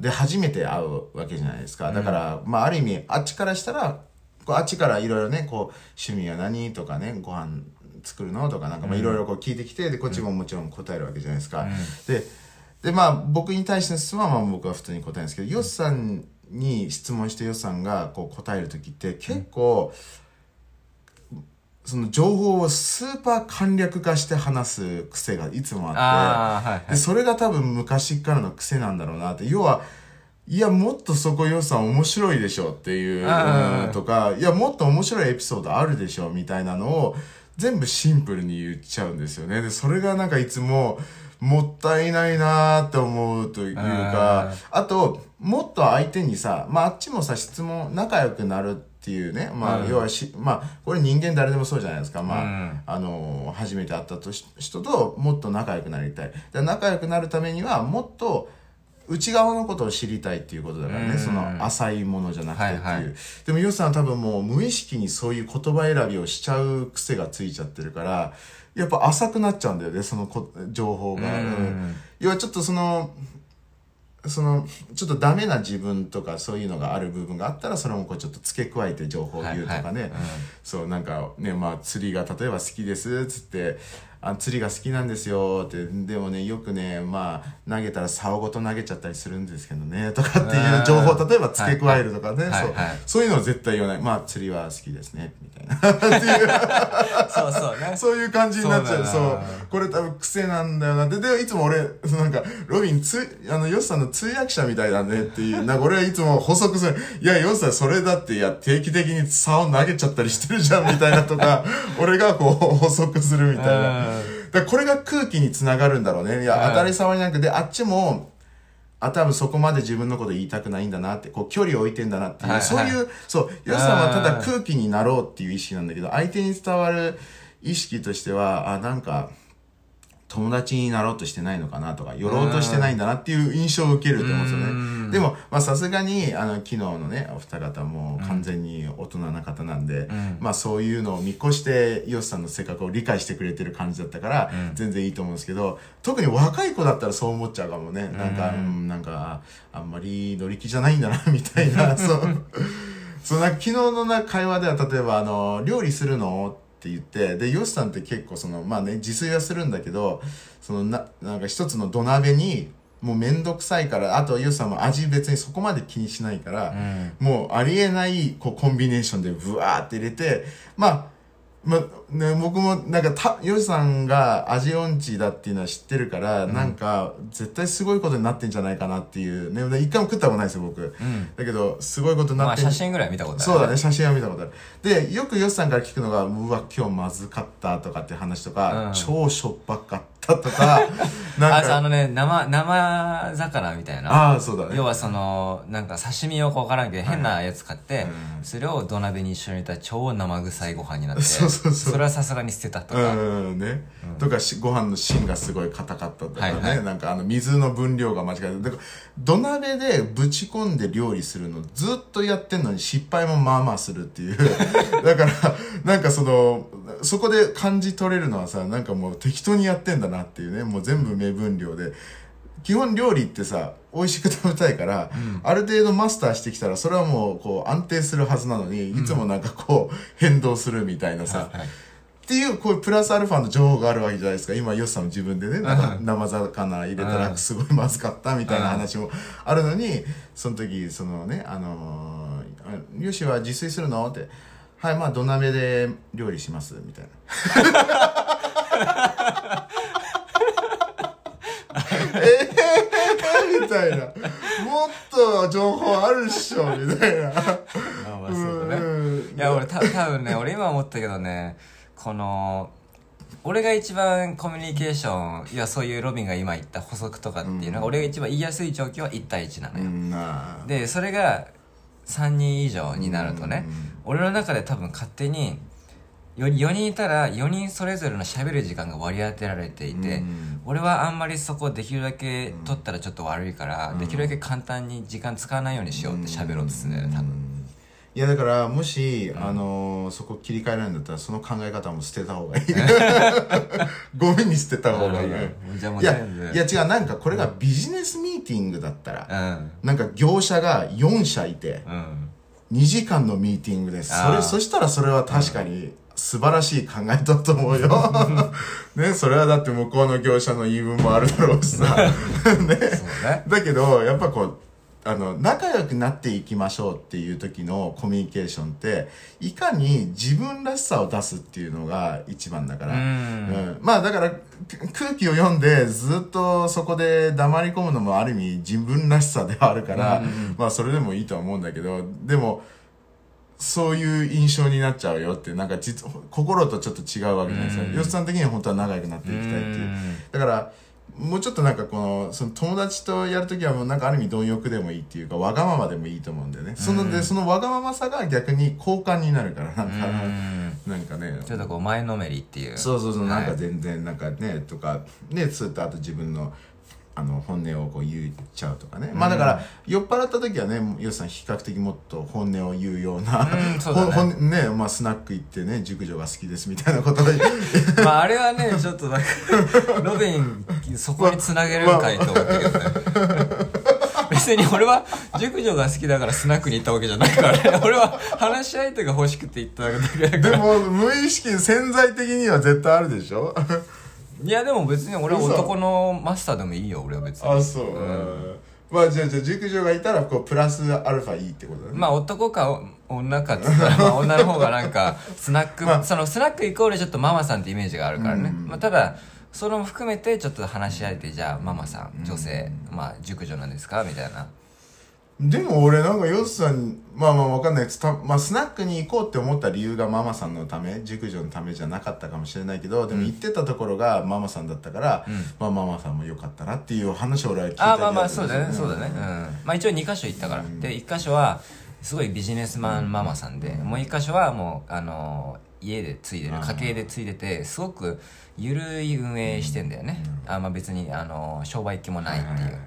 で初めて会うわけじゃないですか。だから、うん、まあある意味あっちからしたらこうあっちからいろいろねこう趣味は何とかねご飯作るのとかなんかいろいろ聞いてきて、でこっちももちろん答えるわけじゃないですか。でまあ僕に対しての質問はまあ僕は普通に答えるんですけど、よしさんに質問してよしさんがこう答える時って結構その情報をスーパー簡略化して話す癖がいつもあって、でそれが多分昔からの癖なんだろうなって。要はいやもっとそこよしさん面白いでしょっていうとか、いやもっと面白いエピソードあるでしょみたいなのを全部シンプルに言っちゃうんですよね。でそれがなんかいつももったいないなーって思うというか、あともっと相手にさ、まああっちもさ質問仲良くなるっていうね、まあ要はまあこれ人間誰でもそうじゃないですか。まあ初めて会った人ともっと仲良くなりたい。仲良くなるためにはもっと内側のことを知りたいっていうことだからね、その浅いものじゃなくてっていう、でもよしさんは多分もう無意識にそういう言葉選びをしちゃう癖がついちゃってるからやっぱ浅くなっちゃうんだよね、その情報が。要はちょっとそのちょっとダメな自分とかそういうのがある部分があったらそれもこうちょっと付け加えて情報を言うとかね、そうなんかね、まあ釣りが例えば好きですっつって。釣りが好きなんですよって、でもね、よくね、まあ、投げたら竿ごと投げちゃったりするんですけどね、とかっていう情報、例えば付け加えるとかね、そういうのは絶対言わない。まあ、釣りは好きですね、みたいな。そうそうね。そういう感じになっちゃう。そう。これ多分癖なんだよな。で、いつも俺、なんか、ロビン、ヨシさんの通訳者みたいだねっていう、なんか俺はいつも補足する。いや、ヨシさんそれだって、いや、定期的に竿投げちゃったりしてるじゃん、みたいなとか、俺がこう、補足するみたいな。だこれが空気につながるんだろうね。いや、当たり障りなくで、あっちも、多分そこまで自分のこと言いたくないんだなって、こう距離を置いてんだなっていう、そういう、そう、よしさんはただ空気になろうっていう意識なんだけど、相手に伝わる意識としては、なんか、友達になろうとしてないのかなとか、寄ろうとしてないんだなっていう印象を受けると思うんですよね。でも、まあさすがに、昨日のね、お二方も完全に大人な方なんで、まあそういうのを見越して、よしさんの性格を理解してくれてる感じだったから、全然いいと思うんですけど、特に若い子だったらそう思っちゃうかもね。なんか、なんか、あんまり乗り気じゃないんだな、みたいな、そう、昨日の会話では、例えば、料理するのって言って、で、よしさんって結構まあね、自炊はするんだけど、なんか一つの土鍋に、もうめんどくさいから、あとよしさんも味別にそこまで気にしないから、もうありえない、コンビネーションでブワーって入れて、まあ、ね、僕も、なんか、よしさんが味音痴だっていうのは知ってるから、なんか、絶対すごいことになってんじゃないかなっていう、ね、一回も食ったことないですよ、僕。だけど、すごいことになってん。まあ、写真ぐらい見たことある。そうだね、写真は見たことある。で、よくよしさんから聞くのが、うわ、今日まずかったとかって話とか、超しょっぱかったとか、なんか。ね、生魚みたいな。ああ、そうだね。要はなんか刺身をこうからんけど、変なやつ買って、それを土鍋に一緒にいたら超生臭いご飯になって。それはさすがに捨てたとか。ね。とか、ご飯の芯がすごい硬かったとかね。なんか水の分量が間違えた。だから、土鍋でぶち込んで料理するのずっとやってんのに失敗もまあまあするっていう。だから、なんかそこで感じ取れるのはさ、なんかもう適当にやってんだなっていうね。もう全部目分量で。基本料理ってさ、美味しく食べたいから、ある程度マスターしてきたら、それはもう、こう、安定するはずなのに、いつもなんかこう、変動するみたいなさ、っていう、こういうプラスアルファの情報があるわけじゃないですか。今、よしさんも自分でね、生魚入れたらすごいまずかったみたいな話もあるのに、その時、ね、よしは自炊するのって、はい、まあ、土鍋で料理します、みたいな。みたいな。もっと情報あるっしょ、みたいな。まあそうだね。いや、俺多分ね、俺今思ったけどね、俺が一番コミュニケーション、いや、そういうロビンが今言った補足とかっていうのが、俺が一番言いやすい状況は1対1なのよ。で、それが3人以上になるとね、俺の中で多分勝手に、4人いたら4人それぞれの喋る時間が割り当てられていて、俺はあんまりそこできるだけ取ったらちょっと悪いから、できるだけ簡単に時間使わないようにしようって喋ろうとするんだよね、多分。いやだからもし、そこ切り替えられるんだったらその考え方も捨てた方がいい。ゴミに捨てた方がいい。いや違う、なんかこれがビジネスミーティングだったら、なんか業者が4社いて、2時間のミーティングです。そしたらそれは確かに素晴らしい考えだと思うよね、それはだって向こうの業者の言い分もあるだろうしさね、だけどやっぱこう仲良くなっていきましょうっていう時のコミュニケーションっていかに自分らしさを出すっていうのが一番だから、うん、まあだから空気を読んでずっとそこで黙り込むのもある意味自分らしさではあるから、うん、まあそれでもいいとは思うんだけど、でもそういう印象になっちゃうよってなんか心とちょっと違うわけじゃないですか。よしさん的には本当は仲良くなっていきたいっていう、だからもうちょっとなんかこの、その友達とやるときはもうなんかある意味貪欲でもいいっていうか、わがままでもいいと思うんだよね。そのわがままさが逆に好感になるから、なんかね。ちょっとこう前のめりっていう。そう、はい、なんか全然なんかね、とか、ね、そういったあと自分の、本音をこう言っちゃうとかね。まあだから、酔っ払った時はね、よしさん比較的もっと本音を言うような、ね、まあスナック行ってね、熟女が好きですみたいなことで。まああれはね、ちょっとなんか、ロビン、そこに繋げるかいと思ったけどね。別に俺は熟女が好きだからスナックに行ったわけじゃないからね。俺は話し相手が欲しくて行ったわけだから。でも、無意識、潜在的には絶対あるでしょいやでも別に俺は男のマスターでもいいよ、俺は別に。あ、そう、まあじゃあ熟女がいたらこうプラスアルファいいってことだね。まあ男か女かって言ったらまあ女の方がなんかスナック、まあ、そのスナックイコールちょっとママさんってイメージがあるからね、まあ、ただそれも含めてちょっと話し合えて、じゃあママさん女性、まあ熟女なんですかみたいな。でも俺なんかよしさん、まあわかんないです。まあスナックに行こうって思った理由がママさんのため、熟女のためじゃなかったかもしれないけど、でも行ってたところがママさんだったから、まあママさんも良かったなっていう話を俺は聞いたりとか。まあそうだね。まあ一応2カ所行ったから。で、1カ所はすごいビジネスマンママさんで、もう1カ所はもう、家でついでる、家計でついでて、すごく緩い運営してんだよね。まあ別に商売気もないっていう、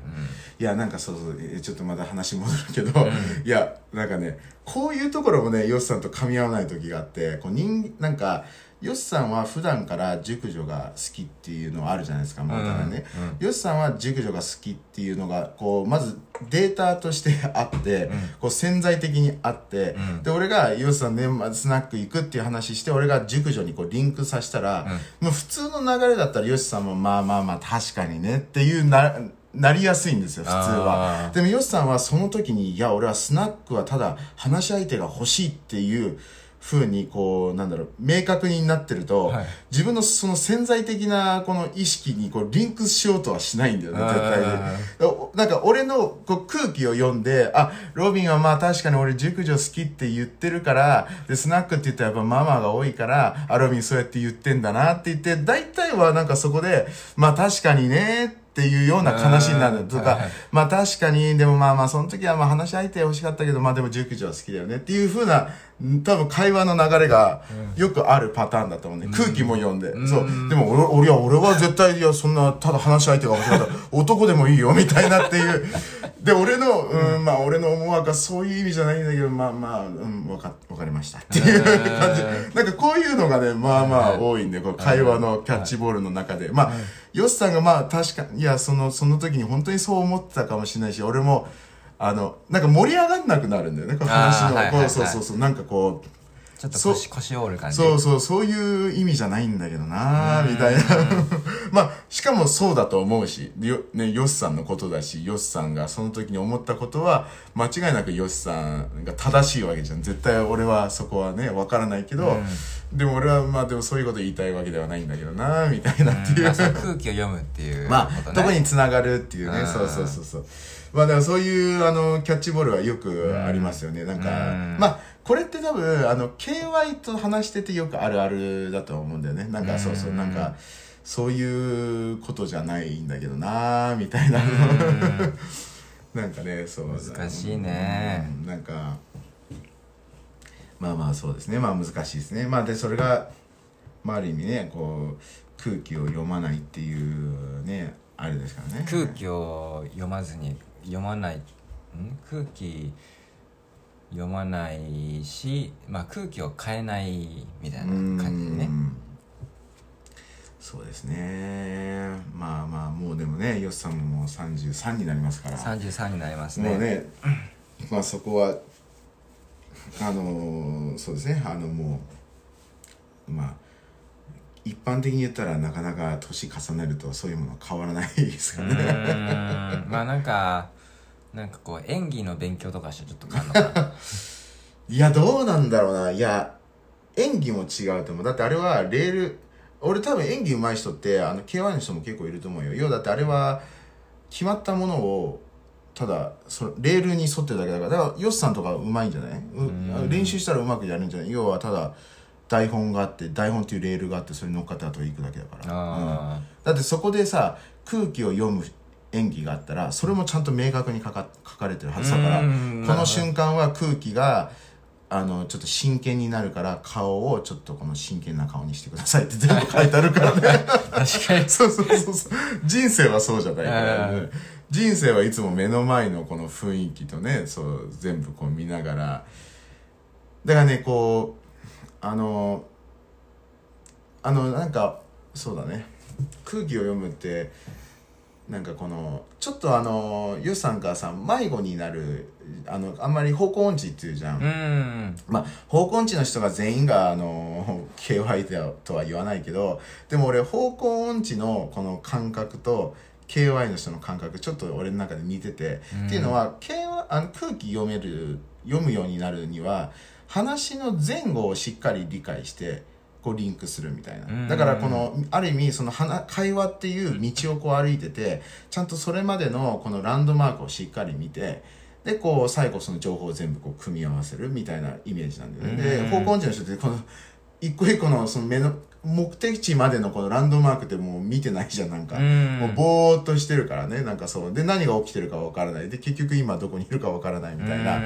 いやなんかそうちょっとまだ話戻るけど、いやなんかね、こういうところもねよしさんと噛み合わない時があって、なんかよしさんは普段から熟女が好きっていうのはあるじゃないですか。まあだからね、よしさんは熟女が好きっていうのがこうまずデータとしてあって、こう潜在的にあって、で俺がよしさんね、スナック行くっていう話して俺が熟女にこうリンクさせたら、もう普通の流れだったらよしさんもまあ確かにねっていうなりやすいんですよ、普通は。でもよしさんはその時に、いや俺はスナックはただ話し相手が欲しいっていう風にこう、なんだろう、明確になってると、自分のその潜在的なこの意識にこうリンクしようとはしないんだよね、絶対に。なんか俺のこう空気を読んで、あ、ロビンはまあ確かに俺熟女好きって言ってるから、で、スナックって言ったらやっぱママが多いから、あ、ロビンそうやって言ってんだなって言って、大体はなんかそこで、まあ確かにね、っていうような話になるとか、まあ確かに、でもまあその時はまあ話し相手欲しかったけど、まあでも熟女は好きだよねっていう風な、多分会話の流れがよくあるパターンだと思うね。空気も読んで。そう。でも俺は絶対、いやそんなただ話し相手が欲しかったら男でもいいよみたいなっていう。で、まあ俺の思惑はそういう意味じゃないんだけど、わかりましたっていう感じ。なんかこういうのがね、まあ多いんで、こう会話のキャッチボールの中で。まあ、よしさんがまあ確かに、いや、その時に本当にそう思ってたかもしれないし、俺も、なんか盛り上がんなくなるんだよね、この話の。そう、なんかこう。ちょっと腰を折る感じ。そういう意味じゃないんだけどなみたいな。まあ、しかもそうだと思うし、ね、よしさんのことだし、よしさんがその時に思ったことは、間違いなくよしさんが正しいわけじゃん。絶対俺はそこはね、わからないけど、でも俺はまあ、でもそういうこと言いたいわけではないんだけどなみたいなっていう。空気を読むっていう。まあ、どこに繋がるっていうね。そう。まあ、だからそういう、キャッチボールはよくありますよね。なんか、まあ、これって多分、KY と話しててよくあるあるだと思うんだよね。なんか、なんか、そういうことじゃないんだけどなみたいな。なんかね、難しいね。なんか、まあそうですね。まあ難しいですね。まあで、それが、まあある意味ね、こう、空気を読まないっていうね、あれですからね。空気を読まずに、読まない、空気、読まないし、まあ、空気を変えないみたいな感じでね。そうですね。まあもうでもね、よしさんも33になりますから。33になりますね。もうね、まあそこはそうですね。もうまあ一般的に言ったらなかなか年重ねるとそういうものは変わらないですかね。まあなんかこう演技の勉強とかしてちょっと変わるのかな。いやどうなんだろうな。いや演技も違うと思う。だってあれはレール、俺多分演技上手い人ってK1 の人も結構いると思うよ。要はだってあれは決まったものをただレールに沿ってるだけだから。だからヨシさんとか上手いんじゃない？練習したらうまくやるんじゃない？要はただ台本があって、台本っていうレールがあって、それに乗っかってあと行くだけだから、うん、だってそこでさ、空気を読む演技があったらそれもちゃんと明確に書かれてるはずだから、この瞬間は空気がちょっと真剣になるから顔をちょっとこの真剣な顔にしてくださいって全部書いてあるからね。確かにそう人生はそうじゃないから、ね、人生はいつも目の前のこの雰囲気とね、そう全部こう見ながらだからね、こうなんかそうだね、空気を読むってなんかこのちょっとヨシさんがさ迷子になる、あんまり方向音痴っていうじゃん。まあ方向音痴の人が全員がKY だとは言わないけど、でも俺方向音痴のこの感覚と KY の人の感覚ちょっと俺の中で似てて、っていうのは、空気読むようになるには話の前後をしっかり理解してこうリンクするみたいな。だからこのある意味その会話っていう道をこう歩いてて、ちゃんとそれまでのこのランドマークをしっかり見て、でこう最後その情報を全部こう組み合わせるみたいなイメージなんだよね。で方向音痴の人ってこの一個一個のその目的地までのこのランドマークってもう見てないじゃん。なんかもうぼーっとしてるからね。なんかそうで何が起きてるかわからないで、結局今どこにいるかわからないみたいな。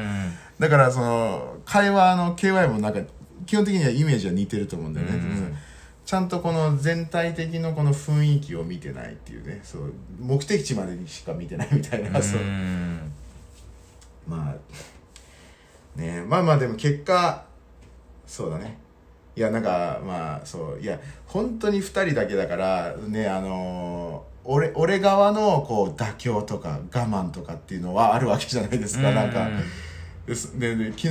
だからその会話の KY もなんか基本的にはイメージは似てると思うんだよね。ちゃんとこの全体的のこの雰囲気を見てないっていうね。そう目的地までしか見てないみたいな。そうまあね、まあでも結果そうだね。いやなんかまあそういや本当に2人だけだからね、俺側のこう妥協とか我慢とかっていうのはあるわけじゃないですか。なんかで昨日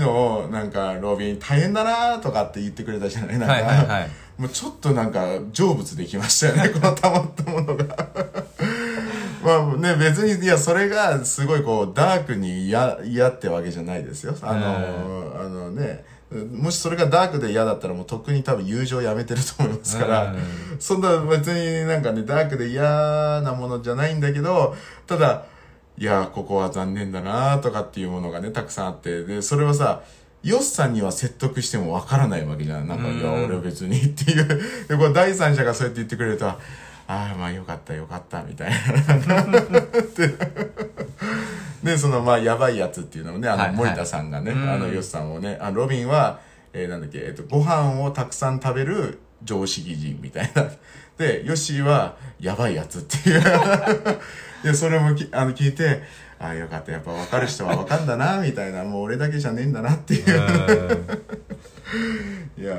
なんかロビン大変だなとかって言ってくれたじゃない。なんか、もうちょっとなんか成仏できましたよね、この溜まったものが。まあね、別にいやそれがすごいこうダークに嫌ってわけじゃないですよ。もしそれがダークで嫌だったらもうとっくに多分友情やめてると思いますから、そんな別になんかね、ダークで嫌なものじゃないんだけど、ただ、いや、ここは残念だなとかっていうものがね、たくさんあって、で、それはさ、ヨシさんには説得してもわからないわけじゃん。なんか、いや、俺は別にっていう。で、こう第三者がそうやって言ってくれると、ああ、まあよかった、みたいな。で、その、まあ、やばいやつっていうのもね、森田さんがね、ヨシさんをね、ロビンは、ご飯をたくさん食べる常識人みたいな。で、ヨシは、やばいやつっていう。で、それも聞いて、ああ、よかった、やっぱ分かる人は分かんだな、みたいな、もう俺だけじゃねえんだなっていう。いや、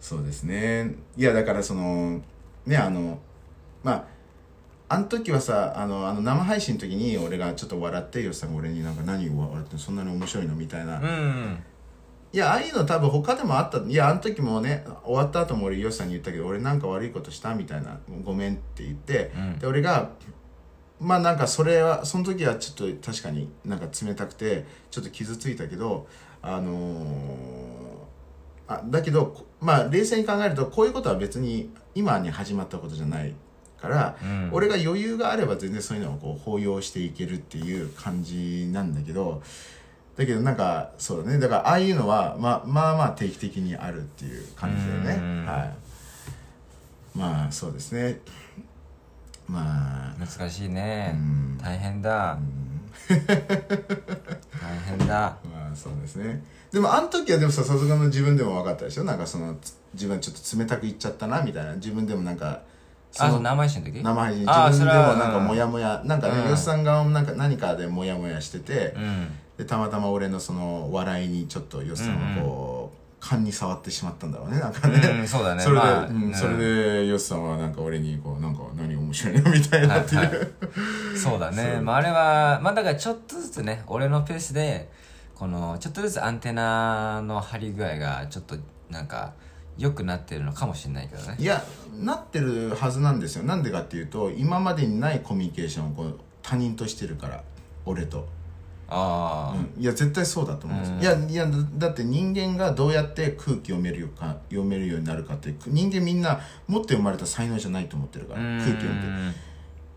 そうですね。いや、だからその、ね、まあ、あの時はさ、生配信の時に俺がちょっと笑って、ヨシさんが俺になんか何笑ってそんなに面白いのみたいな。いや、ああいうの多分他でもあった。いや、あの時もね、終わった後も俺ヨシさんに言ったけど、俺なんか悪いことしたみたいな、ごめんって言って、で、俺が、まあなんかそれは、その時はちょっと確かになんか冷たくて、ちょっと傷ついたけど、だけど、まあ冷静に考えると、こういうことは別に今に始まったことじゃない。から、俺が余裕があれば全然そういうのをこう包容していけるっていう感じなんだけど、なんかそうだね、だからああいうのはまあ定期的にあるっていう感じだよね。はい、まあそうですね。まあ難しいね。大変だ。大変だ。まあそうですね。でもあの時はでもさすがの自分でも分かったでしょ。なんかその自分ちょっと冷たく言っちゃったなみたいな、自分でもなんか。生配信の時？生配信。自分でもなんかモヤモヤ、なんかね、ヨシさんがなんか何かでモヤモヤしてて、で、たまたま俺のその笑いにちょっとヨシさんはこう、勘に触ってしまったんだろうね、なんかね。そうだね。それでヨシさんはなんか俺にこう、なんか何面白いのみたいなっていう。そうだね。まああれは、まあだからちょっとずつね、俺のペースで、この、ちょっとずつアンテナの張り具合がちょっと、なんか良くなってるのかもしれないけどね。いや、なってるはずなんですよ。なんでかっていうと、今までにないコミュニケーションをこう他人としてるから、俺と。あ、うん、いや絶対そうだと思うんです、うん、いやだって人間がどうやって空気読めるようになるかって、人間みんな持って生まれた才能じゃないと思ってるから、空気読んでる。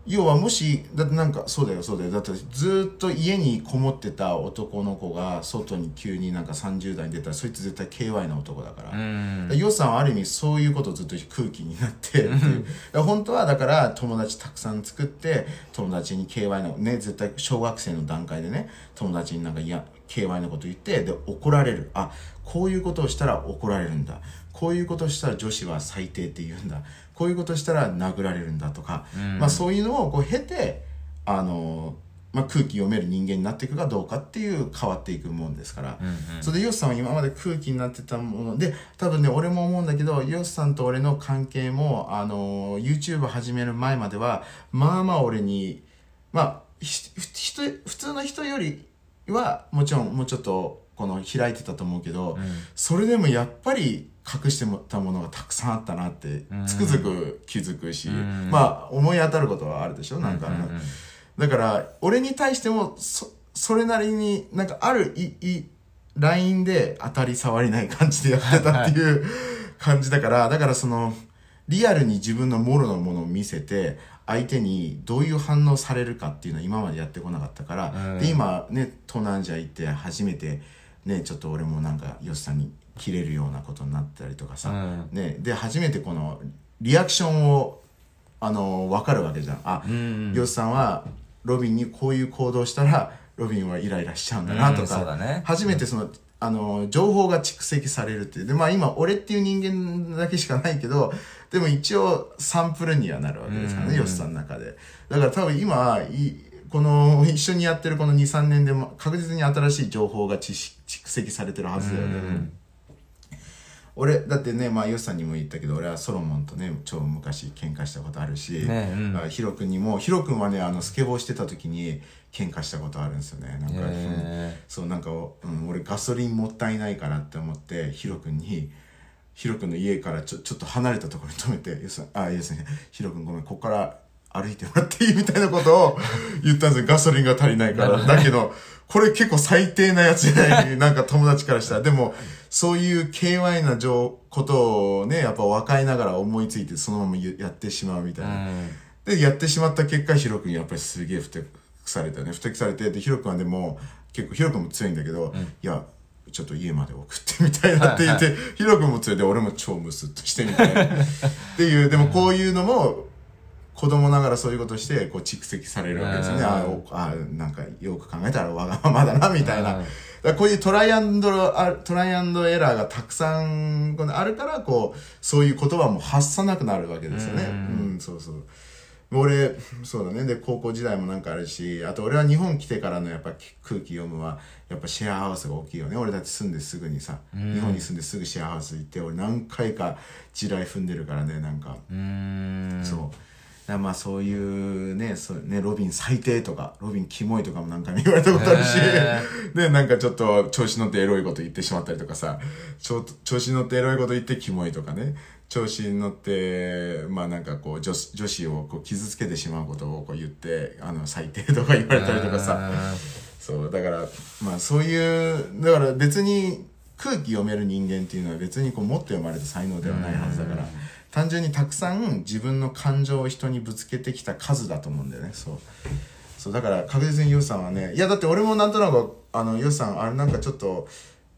要はもしだってなんかそうだよだってずっと家にこもってた男の子が外に急になんか30代に出たら、そいつ絶対 KY な男だから、ヨシさんはある意味そういうことをずっと空気になってっていう本当はだから友達たくさん作って、友達に KY のね、絶対小学生の段階でね、友達になんかいや KY のこと言って、で怒られる、あ、こういうことをしたら怒られるんだ、こういうことをしたら女子は最低って言うんだ、こういうことしたら殴られるんだとか、まあ、そういうのをこう経て、まあ、空気読める人間になっていくかどうかっていう、変わっていくもんですから、それでヨシさんは今まで空気になってたもので、多分ね、俺も思うんだけど、ヨシさんと俺の関係も、YouTube 始める前まではまあまあ俺に、まあ、普通の人よりはもちろんもうちょっとこの開いてたと思うけど、それでもやっぱり隠してたものがたくさんあったなってつくづく気づくし、まあ思い当たることはあるでしょ、なんか、だから俺に対しても それなりになんかあるラインで当たり障りない感じでやってたっていう感じだから、だからそのリアルに自分のもろのものを見せて、相手にどういう反応されるかっていうのは今までやってこなかったから、で今ね、東南アジア行って初めてね、ちょっと俺もなんかヨシさんに切れるようなことになったりとかさ、ね、で初めてこのリアクションを分かるわけじゃん。あ、ヨシさんはロビンにこういう行動したらロビンはイライラしちゃうんだなとか、そうだね、初めてその、情報が蓄積されるっていう。で、まあ今俺っていう人間だけしかないけど、でも一応サンプルにはなるわけですからね、ヨシさんの中で。だから多分今この一緒にやってるこの 2,3 年でも確実に新しい情報が蓄積されてるはずだよね。俺だってね、まあヨシさんにも言ったけど、俺はソロモンとね超昔喧嘩したことあるし、ヒロ君にも、ヒロ君はねスケボーしてた時に喧嘩したことあるんですよね。なんか、そうなんか、俺ガソリンもったいないからって思って、ヒロ君に、ヒロ君の家からちょっと離れたところに止めて、ヨシさん、あ、いいですね、ヒロ君ごめん、こっから歩いてもらっていいみたいなことを言ったんですよ。ガソリンが足りないから。だけど、これ結構最低なやつじゃない、なんか友達からしたら。でも、そういう KY なことをね、やっぱ若いながら思いついて、そのままやってしまうみたいな。で、やってしまった結果、ヒロ君やっぱりすげえふてくされたよね。ふてくされて、で、ヒロ君はでも、結構ヒロ君も強いんだけど、いや、ちょっと家まで送ってみたいなって言って、ヒロ君も連れて、俺も超ムスッとしてみたいな。っていう、でもこういうのも、子供ながらそういうことしてこう蓄積されるわけですよね。ああ、なんかよく考えたらわがままだなみたいな。だこういうトライアンドエラーがたくさんあるから、こうそういう言葉も発さなくなるわけですよね。そうそう。俺そうだね。で高校時代もなんかあるし、あと俺は日本来てからのやっぱ空気読むはやっぱシェアハウスが大きいよね。俺だって住んですぐにさ、日本に住んですぐシェアハウス行って、俺何回か地雷踏んでるからね、なんか。そう。まあそういうね、ロビン最低とか、ロビンキモいとかも何回も言われたことあるし、で、なんかちょっと調子乗ってエロいこと言ってしまったりとかさ、調子乗ってエロいこと言ってキモいとかね、調子に乗って、まあなんかこう、女子をこう傷つけてしまうことをこう言って、最低とか言われたりとかさ、そう、だから、まあそういう、だから別に空気読める人間っていうのは別にこう持って生まれた才能ではないはずだから、単純にたくさん自分の感情を人にぶつけてきた数だと思うんだよね。そうだから確実にヨシさんはね、いやだって俺もなんとなくヨシさんあれなんかちょっと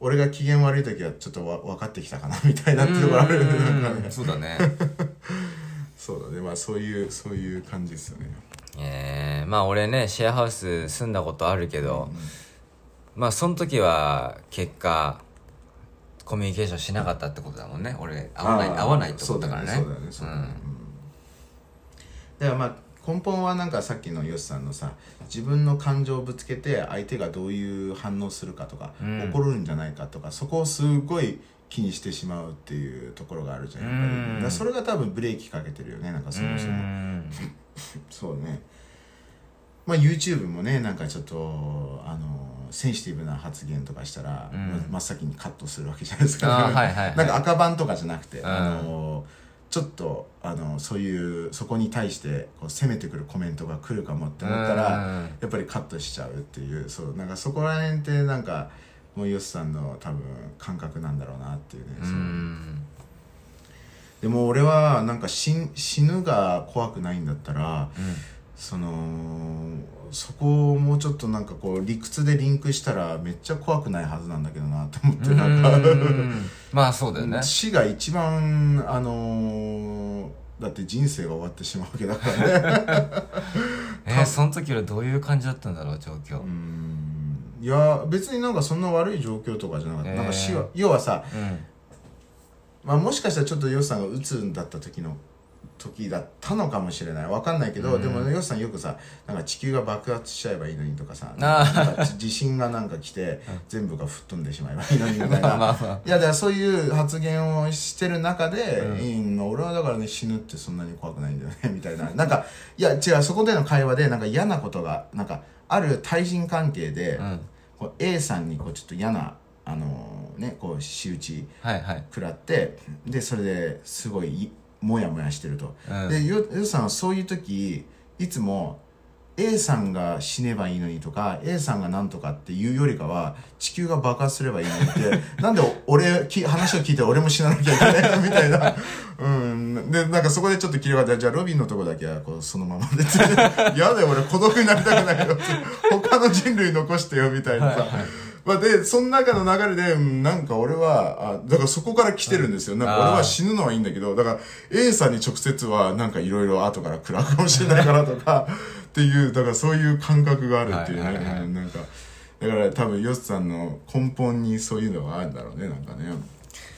俺が機嫌悪い時はちょっと分かってきたかなみたいなってところあるよね。そうだね。そうだね。まあそういう感じですよね。まあ俺ねシェアハウス住んだことあるけど、まあその時は結果。コミュニケーションしなかったってことだもんね。俺合わないってことだからね。そうだよね。そうだよね。だからまあ根本はなんかさっきのヨシさんのさ、自分の感情をぶつけて相手がどういう反応するかとか、怒るんじゃないかとか、そこをすごい気にしてしまうっていうところがあるじゃん。だからそれが多分ブレーキかけてるよね。なんかその人もそうね。まあ、YouTube もねなんかちょっとセンシティブな発言とかしたら、うん、真っ先にカットするわけじゃないですか、はいはいはい、なんか赤版とかじゃなくて、うん、ちょっとそういうそこに対してこう攻めてくるコメントが来るかもって思ったら、うん、やっぱりカットしちゃうっていう、そうなんかそこら辺ってなんかもうよしさんの多分感覚なんだろうなっていうね、うん、でも俺はなんか死ぬが怖くないんだったら、うん、そこをもうちょっとなんかこう理屈でリンクしたらめっちゃ怖くないはずなんだけどなと思って、なんかまあそうだよね、死が一番だって人生が終わってしまうわけだからねその時はどういう感じだったんだろう、状況。いや別になんかそんな悪い状況とかじゃなかった、なんか死は要はさ、うん、まあ、もしかしたらちょっとよしさんがうつんだった時だったのかもしれない、わかんないけど、うん、でもよしさんよくさ、なんか地球が爆発しちゃえばいいのにとかさ、なんか地震がなんか来て全部が吹っ飛んでしまえばいいのにみたいないやだからそういう発言をしてる中で、うん、俺はだからね死ぬってそんなに怖くないんだよねみたいな、なんかいや違う、そこでの会話でなんか嫌なことがなんかある対人関係で、うん、こう A さんにこうちょっと嫌なね、こう仕打ち食らって、はいはい、でそれですごいモヤモヤしてると、うん、でよしさんはそういう時いつも A さんが死ねばいいのにとか A さんがなんとかっていうよりかは地球が爆発すればいいのにってなんで話を聞いて俺も死ななきゃいけないのみたいな、うん、でなんかそこでちょっと切れがあってじゃあロビンのとこだけはこうそのままでってやだよ俺孤独になりたくないよって他の人類残してよみたいなさ、はいはい、まあ、でその中の流れでなんか俺はだからそこから来てるんですよ、なんか俺は死ぬのはいいんだけどだから A さんに直接はなんかいろいろ後から食らうかもしれないからとかっていう、だからそういう感覚があるっていうね、はいはいはい、なんかだから多分よしさんの根本にそういうのがあるんだろうね、なんかね、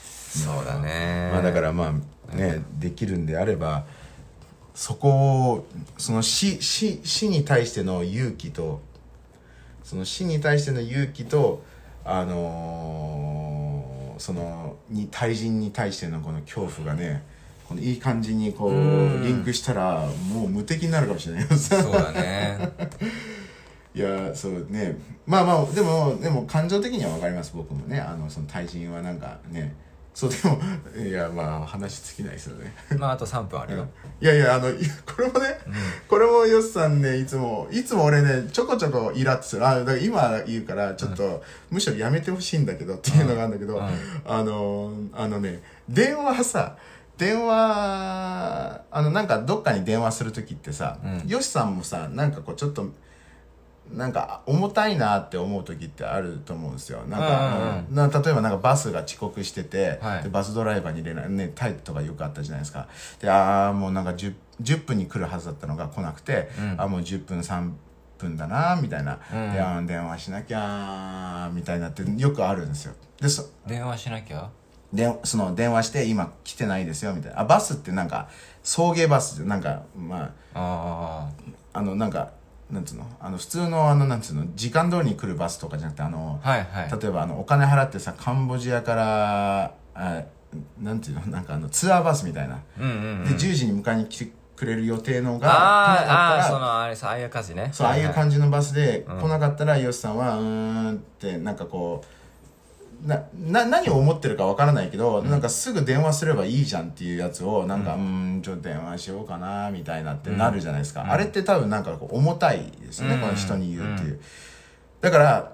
そうだね、まあ、だからまあねできるんであればそこをその死に対しての勇気と対人に対してのこの恐怖がね、このいい感じにこうリンクしたらもう無敵になるかもしれないよ。そうだね。いやそうね、まあまあでも感情的には分かります、僕もね、その対人はなんかね。そうでもいやまあ話尽きないですよね。まああと3分あるよ。いやいやこれもね、うん、これもよしさんねいつも俺ねちょこちょこイラッとする、だから今言うからちょっと、うん、むしろやめてほしいんだけどっていうのがあるんだけど、うんうん、ね電話なんかどっかに電話する時ってさ、うん、よしさんもさなんかこうちょっとなんか重たいなって思う時ってあると思うんですよ。なんか、うんうん、例えばなんかバスが遅刻してて、はい、でバスドライバーに連絡、ね、タイトとかよくあったじゃないですか。でもうなんか 10分に来るはずだったのが来なくて、うん、もう10分3分だなみたいな、うん、で電話しなきゃみたいなってよくあるんですよ。で電話しなきゃでその電話して今来てないですよみたいな、バスってなんか送迎バスでなんかまあなんかなんつうの普通のなんつうの時間通りに来るバスとかじゃなくてはいはい、例えばお金払ってさカンボジアからなんていうのなんかツアーバスみたいな、うんうんうん、で10時に迎えに来てくれる予定のがああいう感じね、そう、はいはい、ああいう感じのバスで来なかったらよし、うん、さんはってなんかこう何を思ってるかわからないけど、うん、なんかすぐ電話すればいいじゃんっていうやつをなんか、うん、ちょっと電話しようかなみたいなってなるじゃないですか、うん、あれって多分なんかこう重たいですね、うん、この人に言うっていう、うん、だから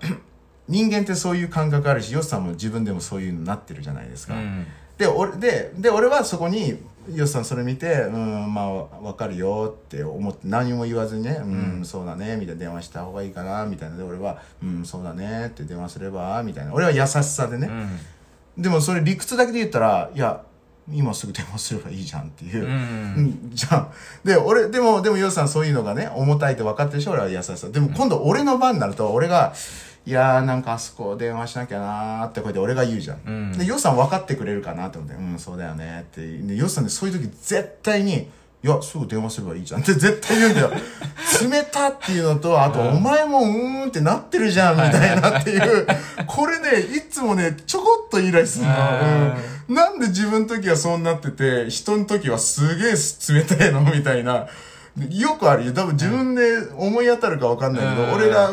人間ってそういう感覚あるし、よしさんも自分でもそういうのになってるじゃないですか、うん、で俺はそこによしさんそれ見てまあ分かるよって思って何も言わずにね、うんそうだねみたいな電話した方がいいかなみたいなで俺はうんそうだねって電話すればみたいな、俺は優しさでね、うん、でもそれ理屈だけで言ったらいや今すぐ電話すればいいじゃんっていう、うん、じゃあで俺でもよしさんそういうのがね重たいって分かってるし、俺は優しさでも今度俺の番になると俺がいやーなんかあそこ電話しなきゃなーってこうやって俺が言うじゃん、うん、でよしさん分かってくれるかなって思ってうんそうだよねってでよしさんでそういう時絶対にいやすぐ電話すればいいじゃんって絶対言うんだよ冷たっていうのとあと、うん、お前もうーんってなってるじゃんみたいなっていう、はいはい、これねいつもねちょこっとイライラするの、うん、なんで自分の時はそうなってて人の時はすげえ冷たいのみたいなよくあるよ。多分自分で思い当たるか分かんないけど、俺が、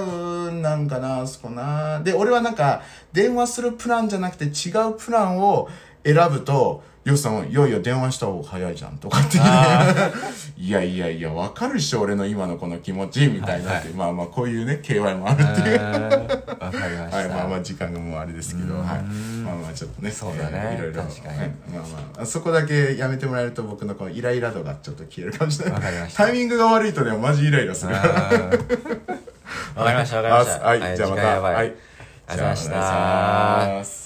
なんかな、そこな。で、俺はなんか、電話するプランじゃなくて違うプランを選ぶと、よしさんは、いやいや電話した方が早いじゃん、とかって言って、いやいやいや、分かるっしょ、俺の今のこの気持ち、みたいなって、はいはい、まあまあ、こういうね、KY もあるっていう。分かりました。はい、まあまあ、時間がもうあれですけど、はい。まあまあ、ちょっとね、そうだね。いろいろ、確かに、はい。まあまあ、そこだけやめてもらえると、僕のこのイライラ度がちょっと消えるかもしれない。分かりました。タイミングが悪いとね、マジイライラするから。わかりました、わかりました。はい、じゃあまた。はい。ありがとうございました。